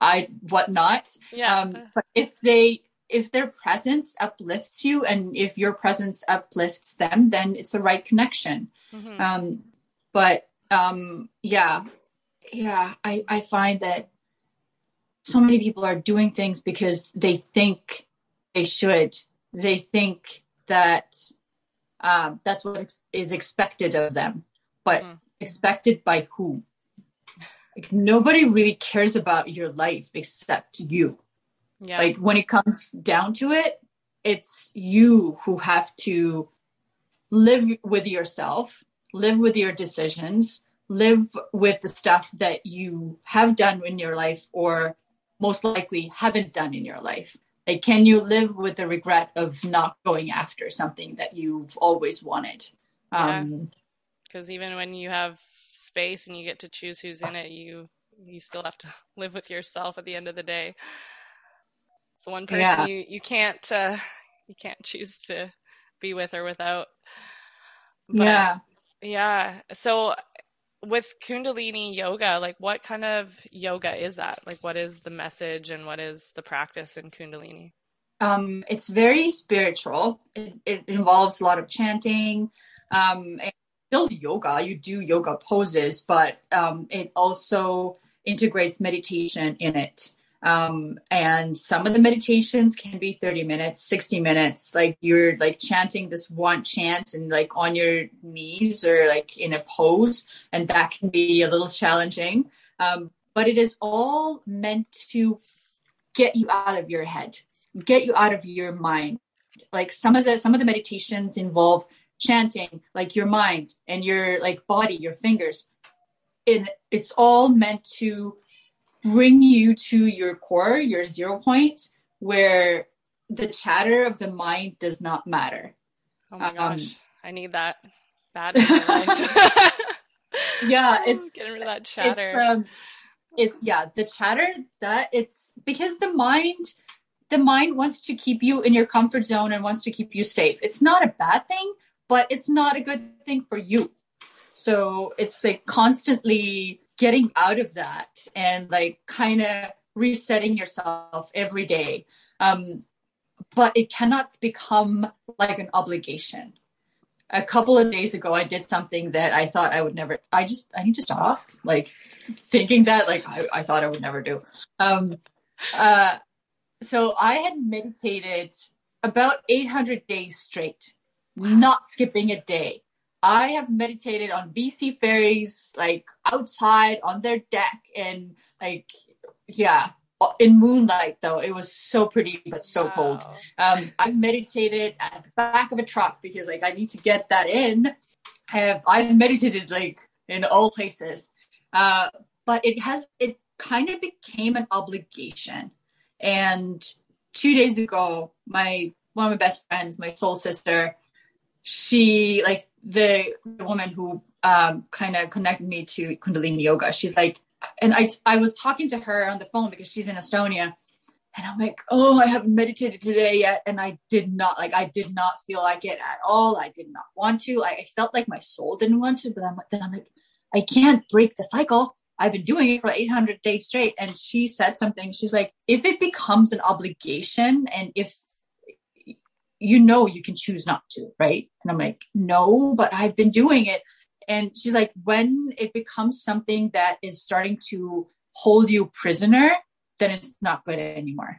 I whatnot. Yeah. Um, but if they if their presence uplifts you, and if your presence uplifts them, then it's a right connection. Mm-hmm. Um, but um, yeah, yeah, I I find that so many people are doing things because they think they should. They think that um, that's what ex- is expected of them, but mm-hmm. expected by who? Like, nobody really cares about your life except you. Yeah. Like, when it comes down to it, it's you who have to live with yourself, live with your decisions, live with the stuff that you have done in your life or most likely haven't done in your life. Like, can you live with the regret of not going after something that you've always wanted? Yeah. Um, because even when you have space and you get to choose who's in it, you you still have to live with yourself at the end of the day. So one person yeah. you you can't uh, you can't choose to be with or without. But, yeah, yeah. So with Kundalini yoga, like, what kind of yoga is that? Like, what is the message and what is the practice in Kundalini? Um, it's very spiritual. It, it involves a lot of chanting. Um, and- Still yoga, you do yoga poses, but um, it also integrates meditation in it. Um, and some of the meditations can be thirty minutes, sixty minutes. Like, you're like chanting this one chant and like on your knees or like in a pose. And that can be a little challenging. Um, but it is all meant to get you out of your head, get you out of your mind. Like, some of the, some of the meditations involve chanting, like, your mind and your like body, your fingers, and it's all meant to bring you to your core, your zero point, where the chatter of the mind does not matter. Oh my um, gosh, I need that bad in my life. Yeah, it's getting rid of that chatter. It's, um, it's yeah, the chatter that it's because the mind. The mind wants to keep you in your comfort zone and wants to keep you safe. It's not a bad thing, but it's not a good thing for you. So it's like constantly getting out of that and like kind of resetting yourself every day. Um, but it cannot become like an obligation. A couple of days ago, I did something that I thought I would never, I just, I need to stop like thinking that, like I, I thought I would never do. Um, uh, So I had meditated about eight hundred days straight, not skipping a day. I have meditated on B C ferries, like outside on their deck and like, yeah, in moonlight though. It was so pretty, but so wow. cold. Um, I've meditated at the back of a truck because like I need to get that in. I have, I've meditated like in all places, uh, but it has, it kind of became an obligation. And two days ago, my one of my best friends, my soul sister, she, like, the woman who um, kind of connected me to Kundalini yoga, she's like, and I, I was talking to her on the phone because she's in Estonia. And I'm like, oh, I haven't meditated today yet. And I did not, like, I did not feel like it at all. I did not want to. I, I felt like my soul didn't want to. But I'm, then I'm like, I can't break the cycle. I've been doing it for eight hundred days straight. And she said something. She's like, if it becomes an obligation and if, you know, you can choose not to, right? And I'm like, no, but I've been doing it. And she's like, when it becomes something that is starting to hold you prisoner, then it's not good anymore.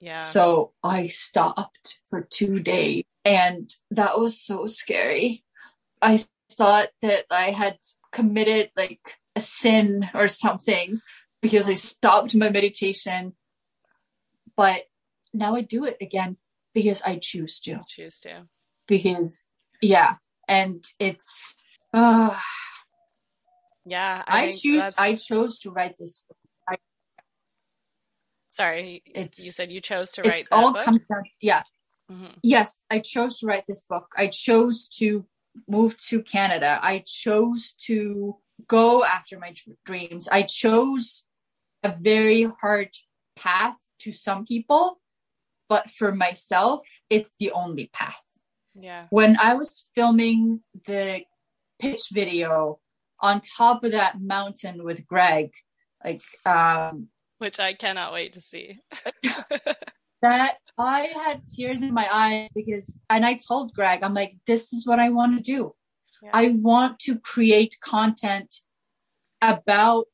Yeah. So I stopped for two days and that was so scary. I thought that I had committed like a sin or something because I stopped my meditation, but now I do it again because I choose to. I choose to. Because, yeah. And it's, uh, yeah, I, I choose, that's... I chose to write this book. Sorry, it's, you said you chose to write. It's that all book? Comes down, yeah. Mm-hmm. Yes, I chose to write this book. I chose to move to Canada. I chose to go after my dreams. I chose a very hard path to some people, but for myself, it's the only path. Yeah. When I was filming the pitch video on top of that mountain with Greg, like, um, which I cannot wait to see. That I had tears in my eyes because, and I told Greg, I'm like, this is what I want to do. Yeah. I want to create content about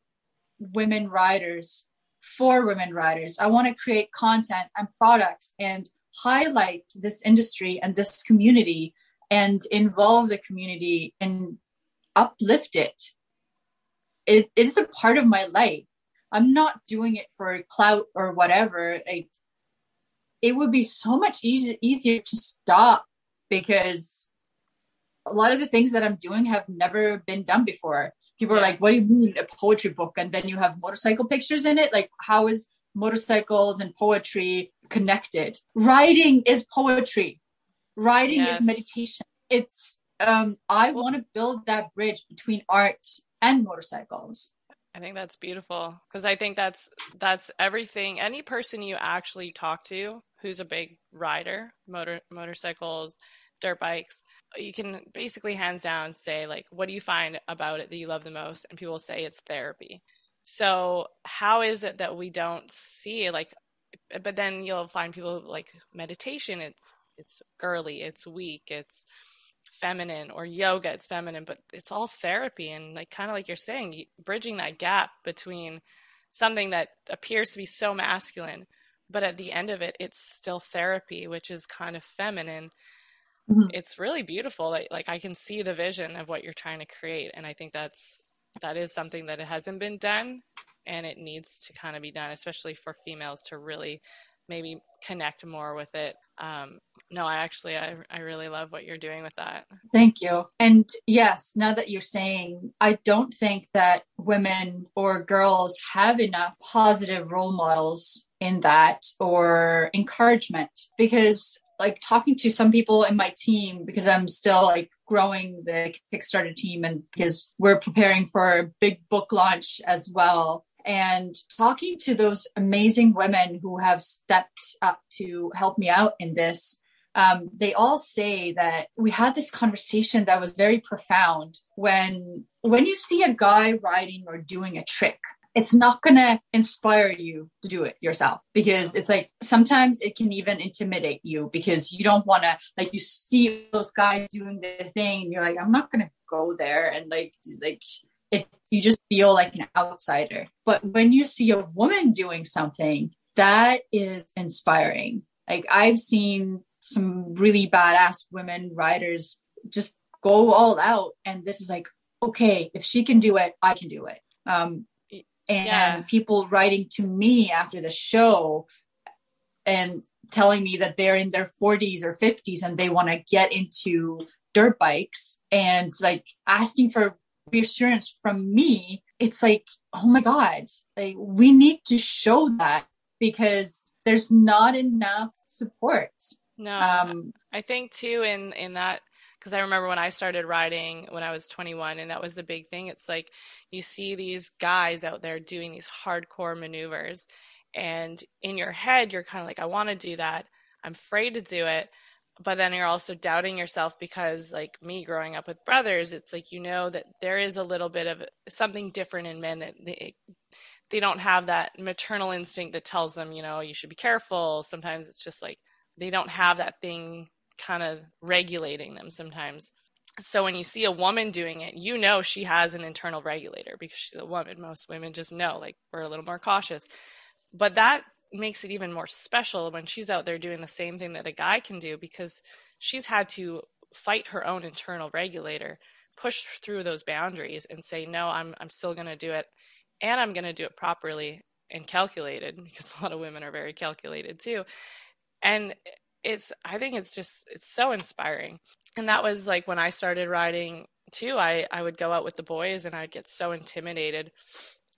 women riders, for women riders. I want to create content and products and highlight this industry and this community and involve the community and uplift it. It, it is a part of my life. I'm not doing it for clout or whatever. Like, it would be so much easy, easier to stop because a lot of the things that I'm doing have never been done before. People are like, what do you mean a poetry book? And then you have motorcycle pictures in it. Like, how is motorcycles and poetry connected? Writing is poetry. Writing yes. is meditation. It's, um, I want to build that bridge between art and motorcycles. I think that's beautiful because I think that's that's everything. Any person you actually talk to who's a big rider, motor motorcycles, dirt bikes, you can basically hands down say, like, what do you find about it that you love the most? And people say it's therapy. So how is it that we don't see, like, but then you'll find people like meditation, it's it's girly, it's weak, it's feminine, or yoga, it's feminine, but it's all therapy. And like, kind of like you're saying, bridging that gap between something that appears to be so masculine, but at the end of it, it's still therapy, which is kind of feminine. Mm-hmm. It's really beautiful. Like, like I can see the vision of what you're trying to create. And I think that's, that is something that it hasn't been done and it needs to kind of be done, especially for females to really maybe connect more with it. Um, no, I actually, I, I really love what you're doing with that. Thank you. And yes, now that you're saying, I don't think that women or girls have enough positive role models in that or encouragement, because like talking to some people in my team, because I'm still like growing the Kickstarter team and because we're preparing for a big book launch as well. And talking to those amazing women who have stepped up to help me out in this, um, they all say that we had this conversation that was very profound. When when you see a guy riding or doing a trick, it's not going to inspire you to do it yourself, because it's like sometimes it can even intimidate you because you don't want to, like, you see those guys doing their thing and you're like, I'm not going to go there. And like, like it, you just feel like an outsider. But when you see a woman doing something, that is inspiring. Like, I've seen some really badass women riders just go all out. And this is like, okay, if she can do it, I can do it. Um, and yeah. people writing to me after the show and telling me that they're in their forties or fifties and they want to get into dirt bikes and like asking for reassurance from me. It's like, oh my God, like we need to show that, because there's not enough support. No, um, I think too in, in that, because I remember when I started riding when I was twenty-one, and that was the big thing. It's like you see these guys out there doing these hardcore maneuvers, and in your head, you're kind of like, I want to do that. I'm afraid to do it. But then you're also doubting yourself because, like me growing up with brothers, it's like, you know, that there is a little bit of something different in men, that they, they don't have that maternal instinct that tells them, you know, you should be careful. Sometimes it's just like they don't have that thing kind of regulating them sometimes. So when you see a woman doing it, you know, she has an internal regulator because she's a woman. Most women just know, like, we're a little more cautious. But that makes it even more special when she's out there doing the same thing that a guy can do, because she's had to fight her own internal regulator, push through those boundaries and say, no, I'm I'm still going to do it. And I'm going to do it properly and calculated, because a lot of women are very calculated too. And it's, I think it's just, it's so inspiring. And that was like when I started riding too, I, I would go out with the boys and I'd get so intimidated,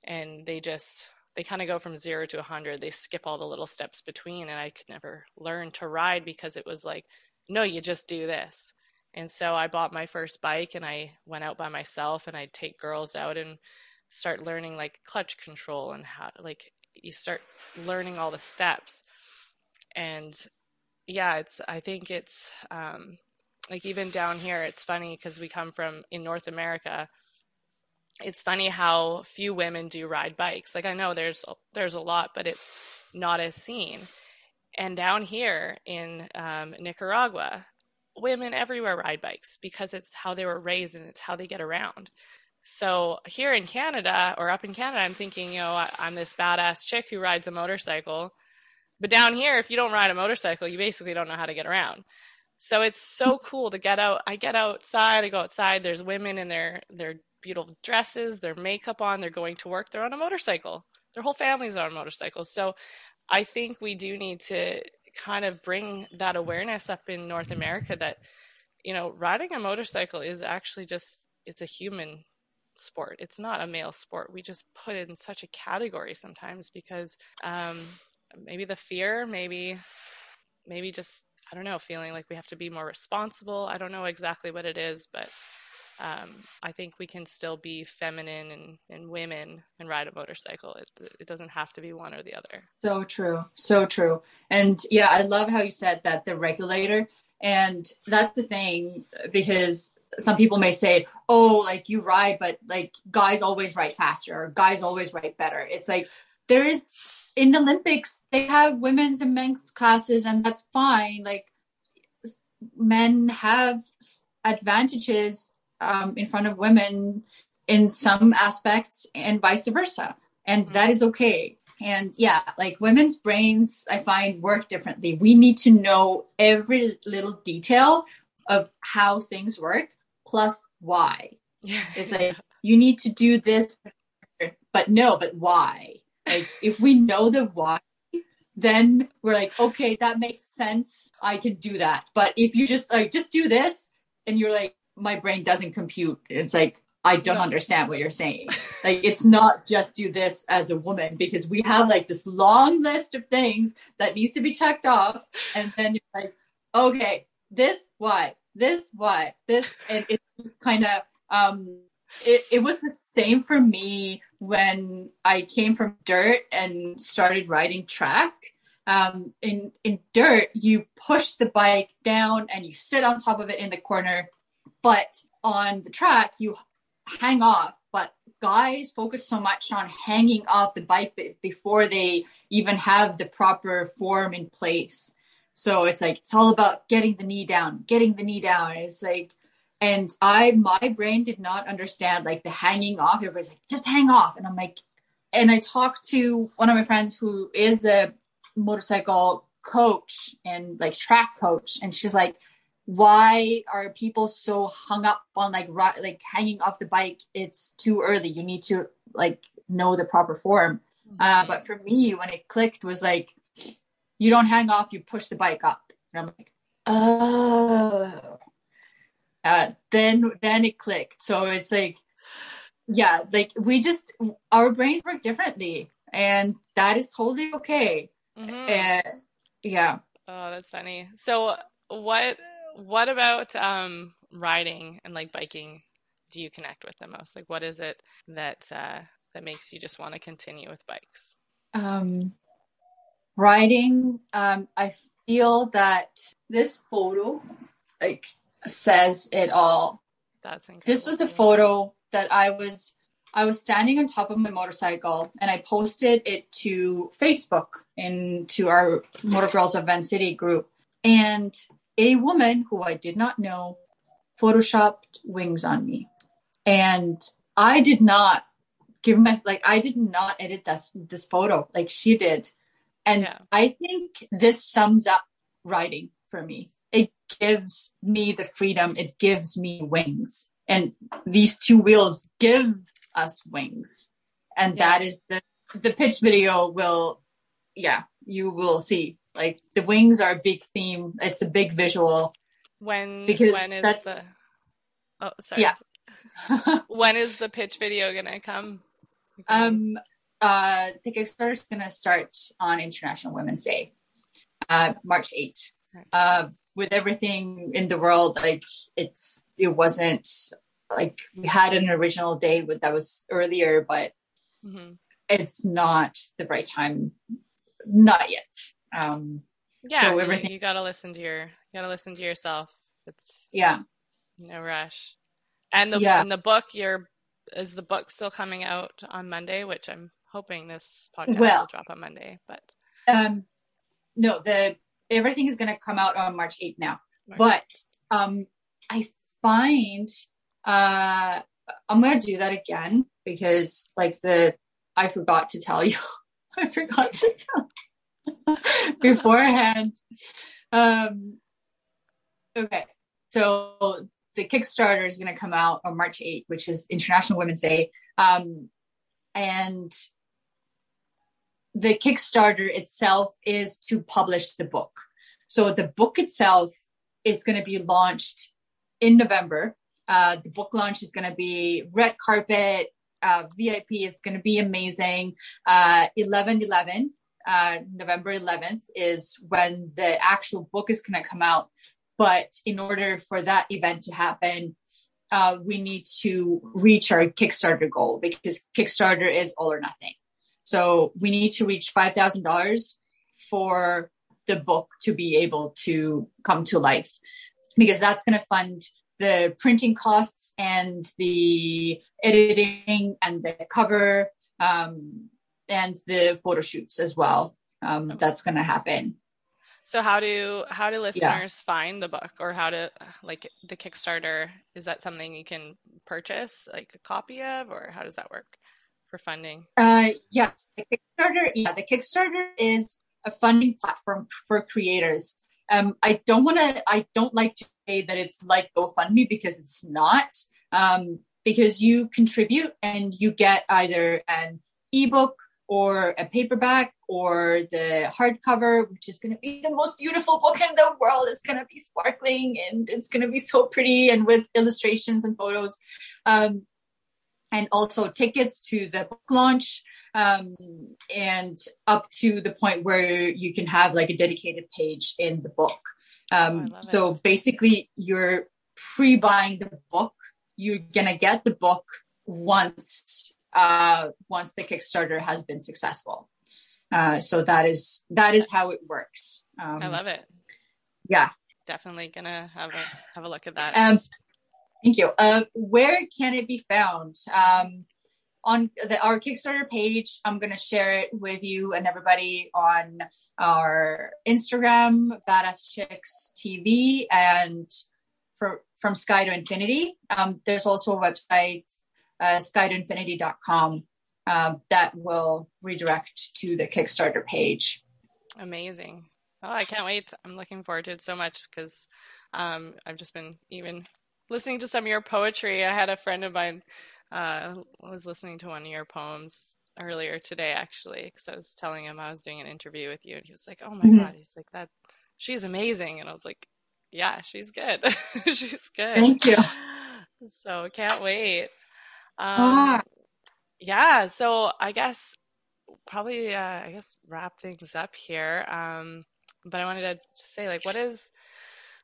and they just, they kind of go from zero to a hundred. They skip all the little steps between, and I could never learn to ride because it was like, no, you just do this. And so I bought my first bike and I went out by myself, and I'd take girls out and start learning like clutch control and how, like, you start learning all the steps. And yeah, it's, I think it's um, like even down here, it's funny because we come from in North America, it's funny how few women do ride bikes. Like, I know there's, there's a lot, but it's not as seen. And down here in um, Nicaragua, women everywhere ride bikes because it's how they were raised and it's how they get around. So here in Canada, or up in Canada, I'm thinking, you know, I, I'm this badass chick who rides a motorcycle, but down here, if you don't ride a motorcycle, you basically don't know how to get around. So it's so cool to get out. I get outside, I go outside, there's women in their, their, beautiful dresses, their makeup on, they're going to work, they're on a motorcycle, their whole family's on motorcycles. So I think we do need to kind of bring that awareness up in North America that, you know, riding a motorcycle is actually just, it's a human sport. It's not a male sport. We just put it in such a category sometimes because um, maybe the fear, maybe, maybe just, I don't know, feeling like we have to be more responsible. I don't know exactly what it is, but Um, I think we can still be feminine and, and women and ride a motorcycle. It, it doesn't have to be one or the other. So true. So true. And yeah, I love how you said that, the regulator. And that's the thing, because some people may say, oh, like you ride, but like guys always ride faster, or guys always ride better. It's like, there is, in the Olympics, they have women's and men's classes, and that's fine. Like, men have advantages Um, in front of women in some aspects, and vice versa. And mm-hmm. that is okay. And yeah, like women's brains, I find, work differently. We need to know every little detail of how things work, plus why. Yeah. It's like, you need to do this, but no, but why? Like, if we know the why, then we're like, okay, that makes sense. I can do that. But if you just like, just do this, and you're like, my brain doesn't compute. It's like, I don't understand what you're saying. Like, it's not just do this as a woman, because we have like this long list of things that needs to be checked off. And then you're like, okay, this, why, this, why, this. And it's just kind of, um, it, it was the same for me when I came from dirt and started riding track. Um, in, in dirt, you push the bike down and you sit on top of it in the corner. But on the track, you hang off. But guys focus so much on hanging off the bike b- before they even have the proper form in place. So it's like, it's all about getting the knee down, getting the knee down. It's like, and I, my brain did not understand like the hanging off. Everybody's like, just hang off. And I'm like, and I talked to one of my friends who is a motorcycle coach and like track coach. And she's like, why are people so hung up on like ri- like hanging off the bike? It's too early. You need to like know the proper form. Mm-hmm. Uh, but for me, when it clicked, was like, you don't hang off, you push the bike up. And I'm like, oh. Uh, then then it clicked. So it's like, yeah, like we just, our brains work differently, and that is totally okay. Mm-hmm. And yeah. Oh, that's funny. So what, what about um, riding and like biking do you connect with the most? Like, what is it that, uh, that makes you just want to continue with bikes? Um, riding. Um, I feel that this photo like says it all. That's incredible. This was a photo that I was, I was standing on top of my motorcycle, and I posted it to Facebook and to our Motor Girls of Van City group. And a woman who I did not know photoshopped wings on me. And I did not give my, like, I did not edit this, this photo. Like, she did. And yeah. I think this sums up riding for me. It gives me the freedom. It gives me wings. And these two wheels give us wings, and yeah. that is the the pitch video will yeah you will see, like, the wings are a big theme. It's a big visual. When because when is that's, the oh sorry yeah when is the pitch video gonna come? um uh the Kickstarter is gonna start on International Women's Day, uh March eighth, right. uh with everything in the world, like it's it wasn't like we had an original day with that was earlier, but mm-hmm. it's not the right time, not yet. Um, yeah, so everything you gotta listen to your, you gotta listen to yourself. It's yeah, no rush. And the yeah. and the book, your is the book still coming out on Monday, which I'm hoping this podcast well, will drop on Monday. But um, no, the everything is gonna come out on March eighth now. March. But um, I find. Uh, I'm going to do that again because like the, I forgot to tell you, I forgot to tell beforehand. Um, okay. So the Kickstarter is going to come out on March eighth, which is International Women's Day. Um, and the Kickstarter itself is to publish the book. So the book itself is going to be launched in November. Uh, the book launch is going to be red carpet, uh, V I P is going to be amazing. Uh, eleven eleven, uh, November eleventh is when the actual book is going to come out. But in order for that event to happen, uh, we need to reach our Kickstarter goal because Kickstarter is all or nothing. So we need to reach five thousand dollars for the book to be able to come to life, because that's going to fund the printing costs and the editing and the cover, um, and the photo shoots as well. Um, okay. That's going to happen. So how do, how do listeners yeah. find the book, or how to like the Kickstarter? Is that something you can purchase like a copy of, or how does that work for funding? Uh, yes. The Kickstarter, yeah, the Kickstarter is a funding platform for creators. Um, I don't want to, I don't like to say that it's like GoFundMe, because it's not, um, because you contribute and you get either an ebook or a paperback or the hardcover, which is going to be the most beautiful book in the world. It's going to be sparkling and it's going to be so pretty and with illustrations and photos, um, and also tickets to the book launch. Um, and up to the point where you can have like a dedicated page in the book. Um, oh, so it. Basically you're pre-buying the book. You're going to get the book once, uh, once the Kickstarter has been successful. Uh, so that is, that is how it works. Um, I love it. Yeah. Definitely going to have a, have a look at that. Um, thank you. Uh, where can it be found? Um, On the, our Kickstarter page, I'm going to share it with you and everybody on our Instagram, Badass Chicks T V, and for, From Sky to Infinity. Um, there's also a website, uh, sky to infinity dot com, uh, that will redirect to the Kickstarter page. Amazing. Oh, I can't wait. I'm looking forward to it so much because um, I've just been even listening to some of your poetry. I had a friend of mine uh was listening to one of your poems earlier today, actually, because I was telling him I was doing an interview with you, and he was like, oh my mm-hmm. god, he's like, that she's amazing. And I was like, yeah, she's good. She's good. Thank you. So can't wait. um ah. Yeah, so I guess probably, uh, I guess, wrap things up here. Um, but I wanted to say, like, what is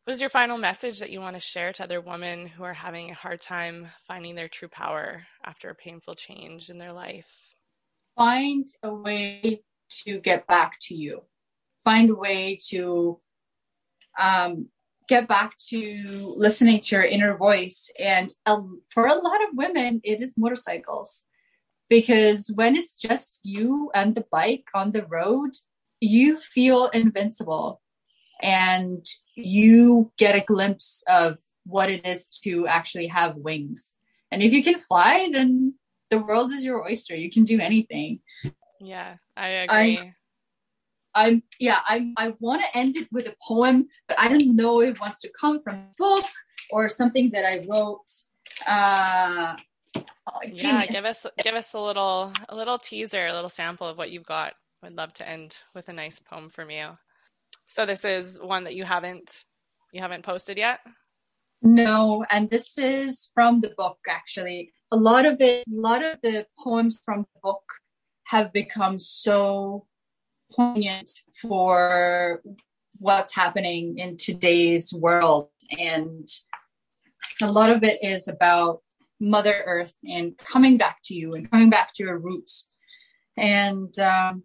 what is your final message that you want to share to other women who are having a hard time finding their true power after a painful change in their life? Find a way to get back to you. Find a way to um, get back to listening to your inner voice. And um, for a lot of women, it is motorcycles. Because when it's just you and the bike on the road, you feel invincible and you get a glimpse of what it is to actually have wings. And if you can fly, then the world is your oyster. You can do anything. Yeah, I agree. I, I'm, yeah, I, I want to end it with a poem, but I don't know if it wants to come from a book or something that I wrote. Uh, Oh, yeah, give us give us a little a little teaser, a little sample of what you've got. I'd love to end with a nice poem from you. So this is one that you haven't you haven't posted yet? No, and this is from the book actually. A lot of it, a lot of the poems from the book have become so poignant for what's happening in today's world, and a lot of it is about Mother Earth and coming back to you and coming back to your roots. And um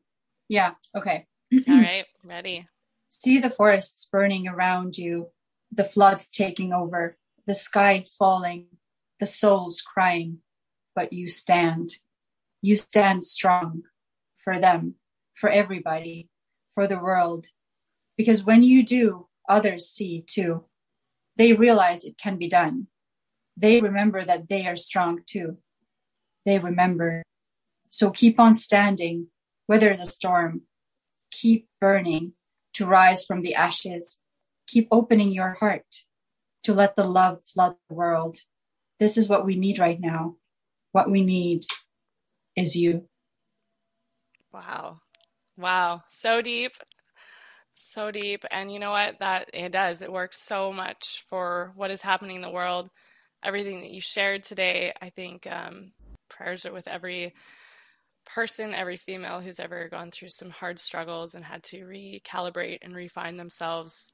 yeah, okay. All right, ready. See the forests burning around you, the floods taking over, the sky falling, the souls crying, but you stand. You stand strong for them, for everybody, for the world. Because when you do, others see too. They realize it can be done. They remember that they are strong too. They remember. So keep on standing, weather the storm. Keep burning to rise from the ashes. Keep opening your heart to let the love flood the world. This is what we need right now. What we need is you. Wow. Wow. So deep. So deep. And you know what? That it does. It works so much for what is happening in the world. Everything that you shared today, I think um, prayers are with every person, every female who's ever gone through some hard struggles and had to recalibrate and refine themselves.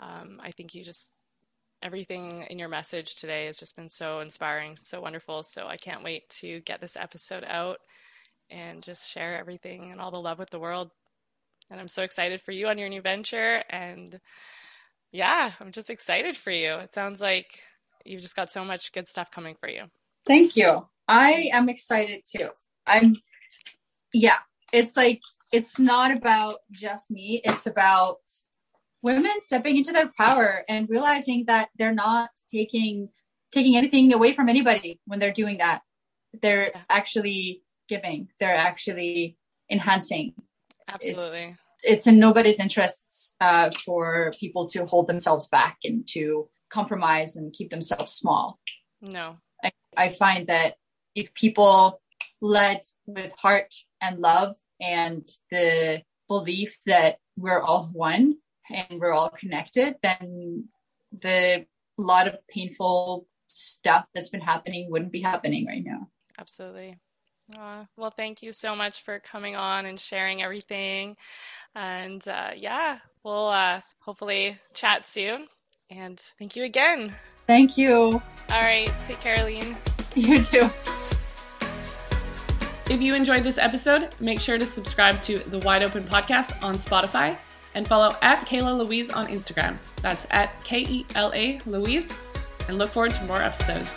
Um, I think you just, everything in your message today has just been so inspiring, so wonderful. So I can't wait to get this episode out and just share everything and all the love with the world. And I'm so excited for you on your new venture. And yeah, I'm just excited for you. It sounds like you've just got so much good stuff coming for you. Thank you. I am excited too. I'm, yeah, it's like, it's not about just me. It's about women stepping into their power and realizing that they're not taking, taking anything away from anybody when they're doing that. They're yeah. actually giving, they're actually enhancing. Absolutely. It's, it's in nobody's interests uh, for people to hold themselves back and to compromise and keep themselves small. No. I, I find that if people led with heart and love and the belief that we're all one and we're all connected, then the lot of painful stuff that's been happening wouldn't be happening right now. Absolutely. Uh, well, thank you so much for coming on and sharing everything. And uh, yeah, we'll uh, hopefully chat soon. And thank you again. Thank you. All right. Take care, Eline. You too. If you enjoyed this episode, make sure to subscribe to the Wide Open podcast on Spotify and follow at Kayla Louise on Instagram. That's at K E L A Louise. And look forward to more episodes.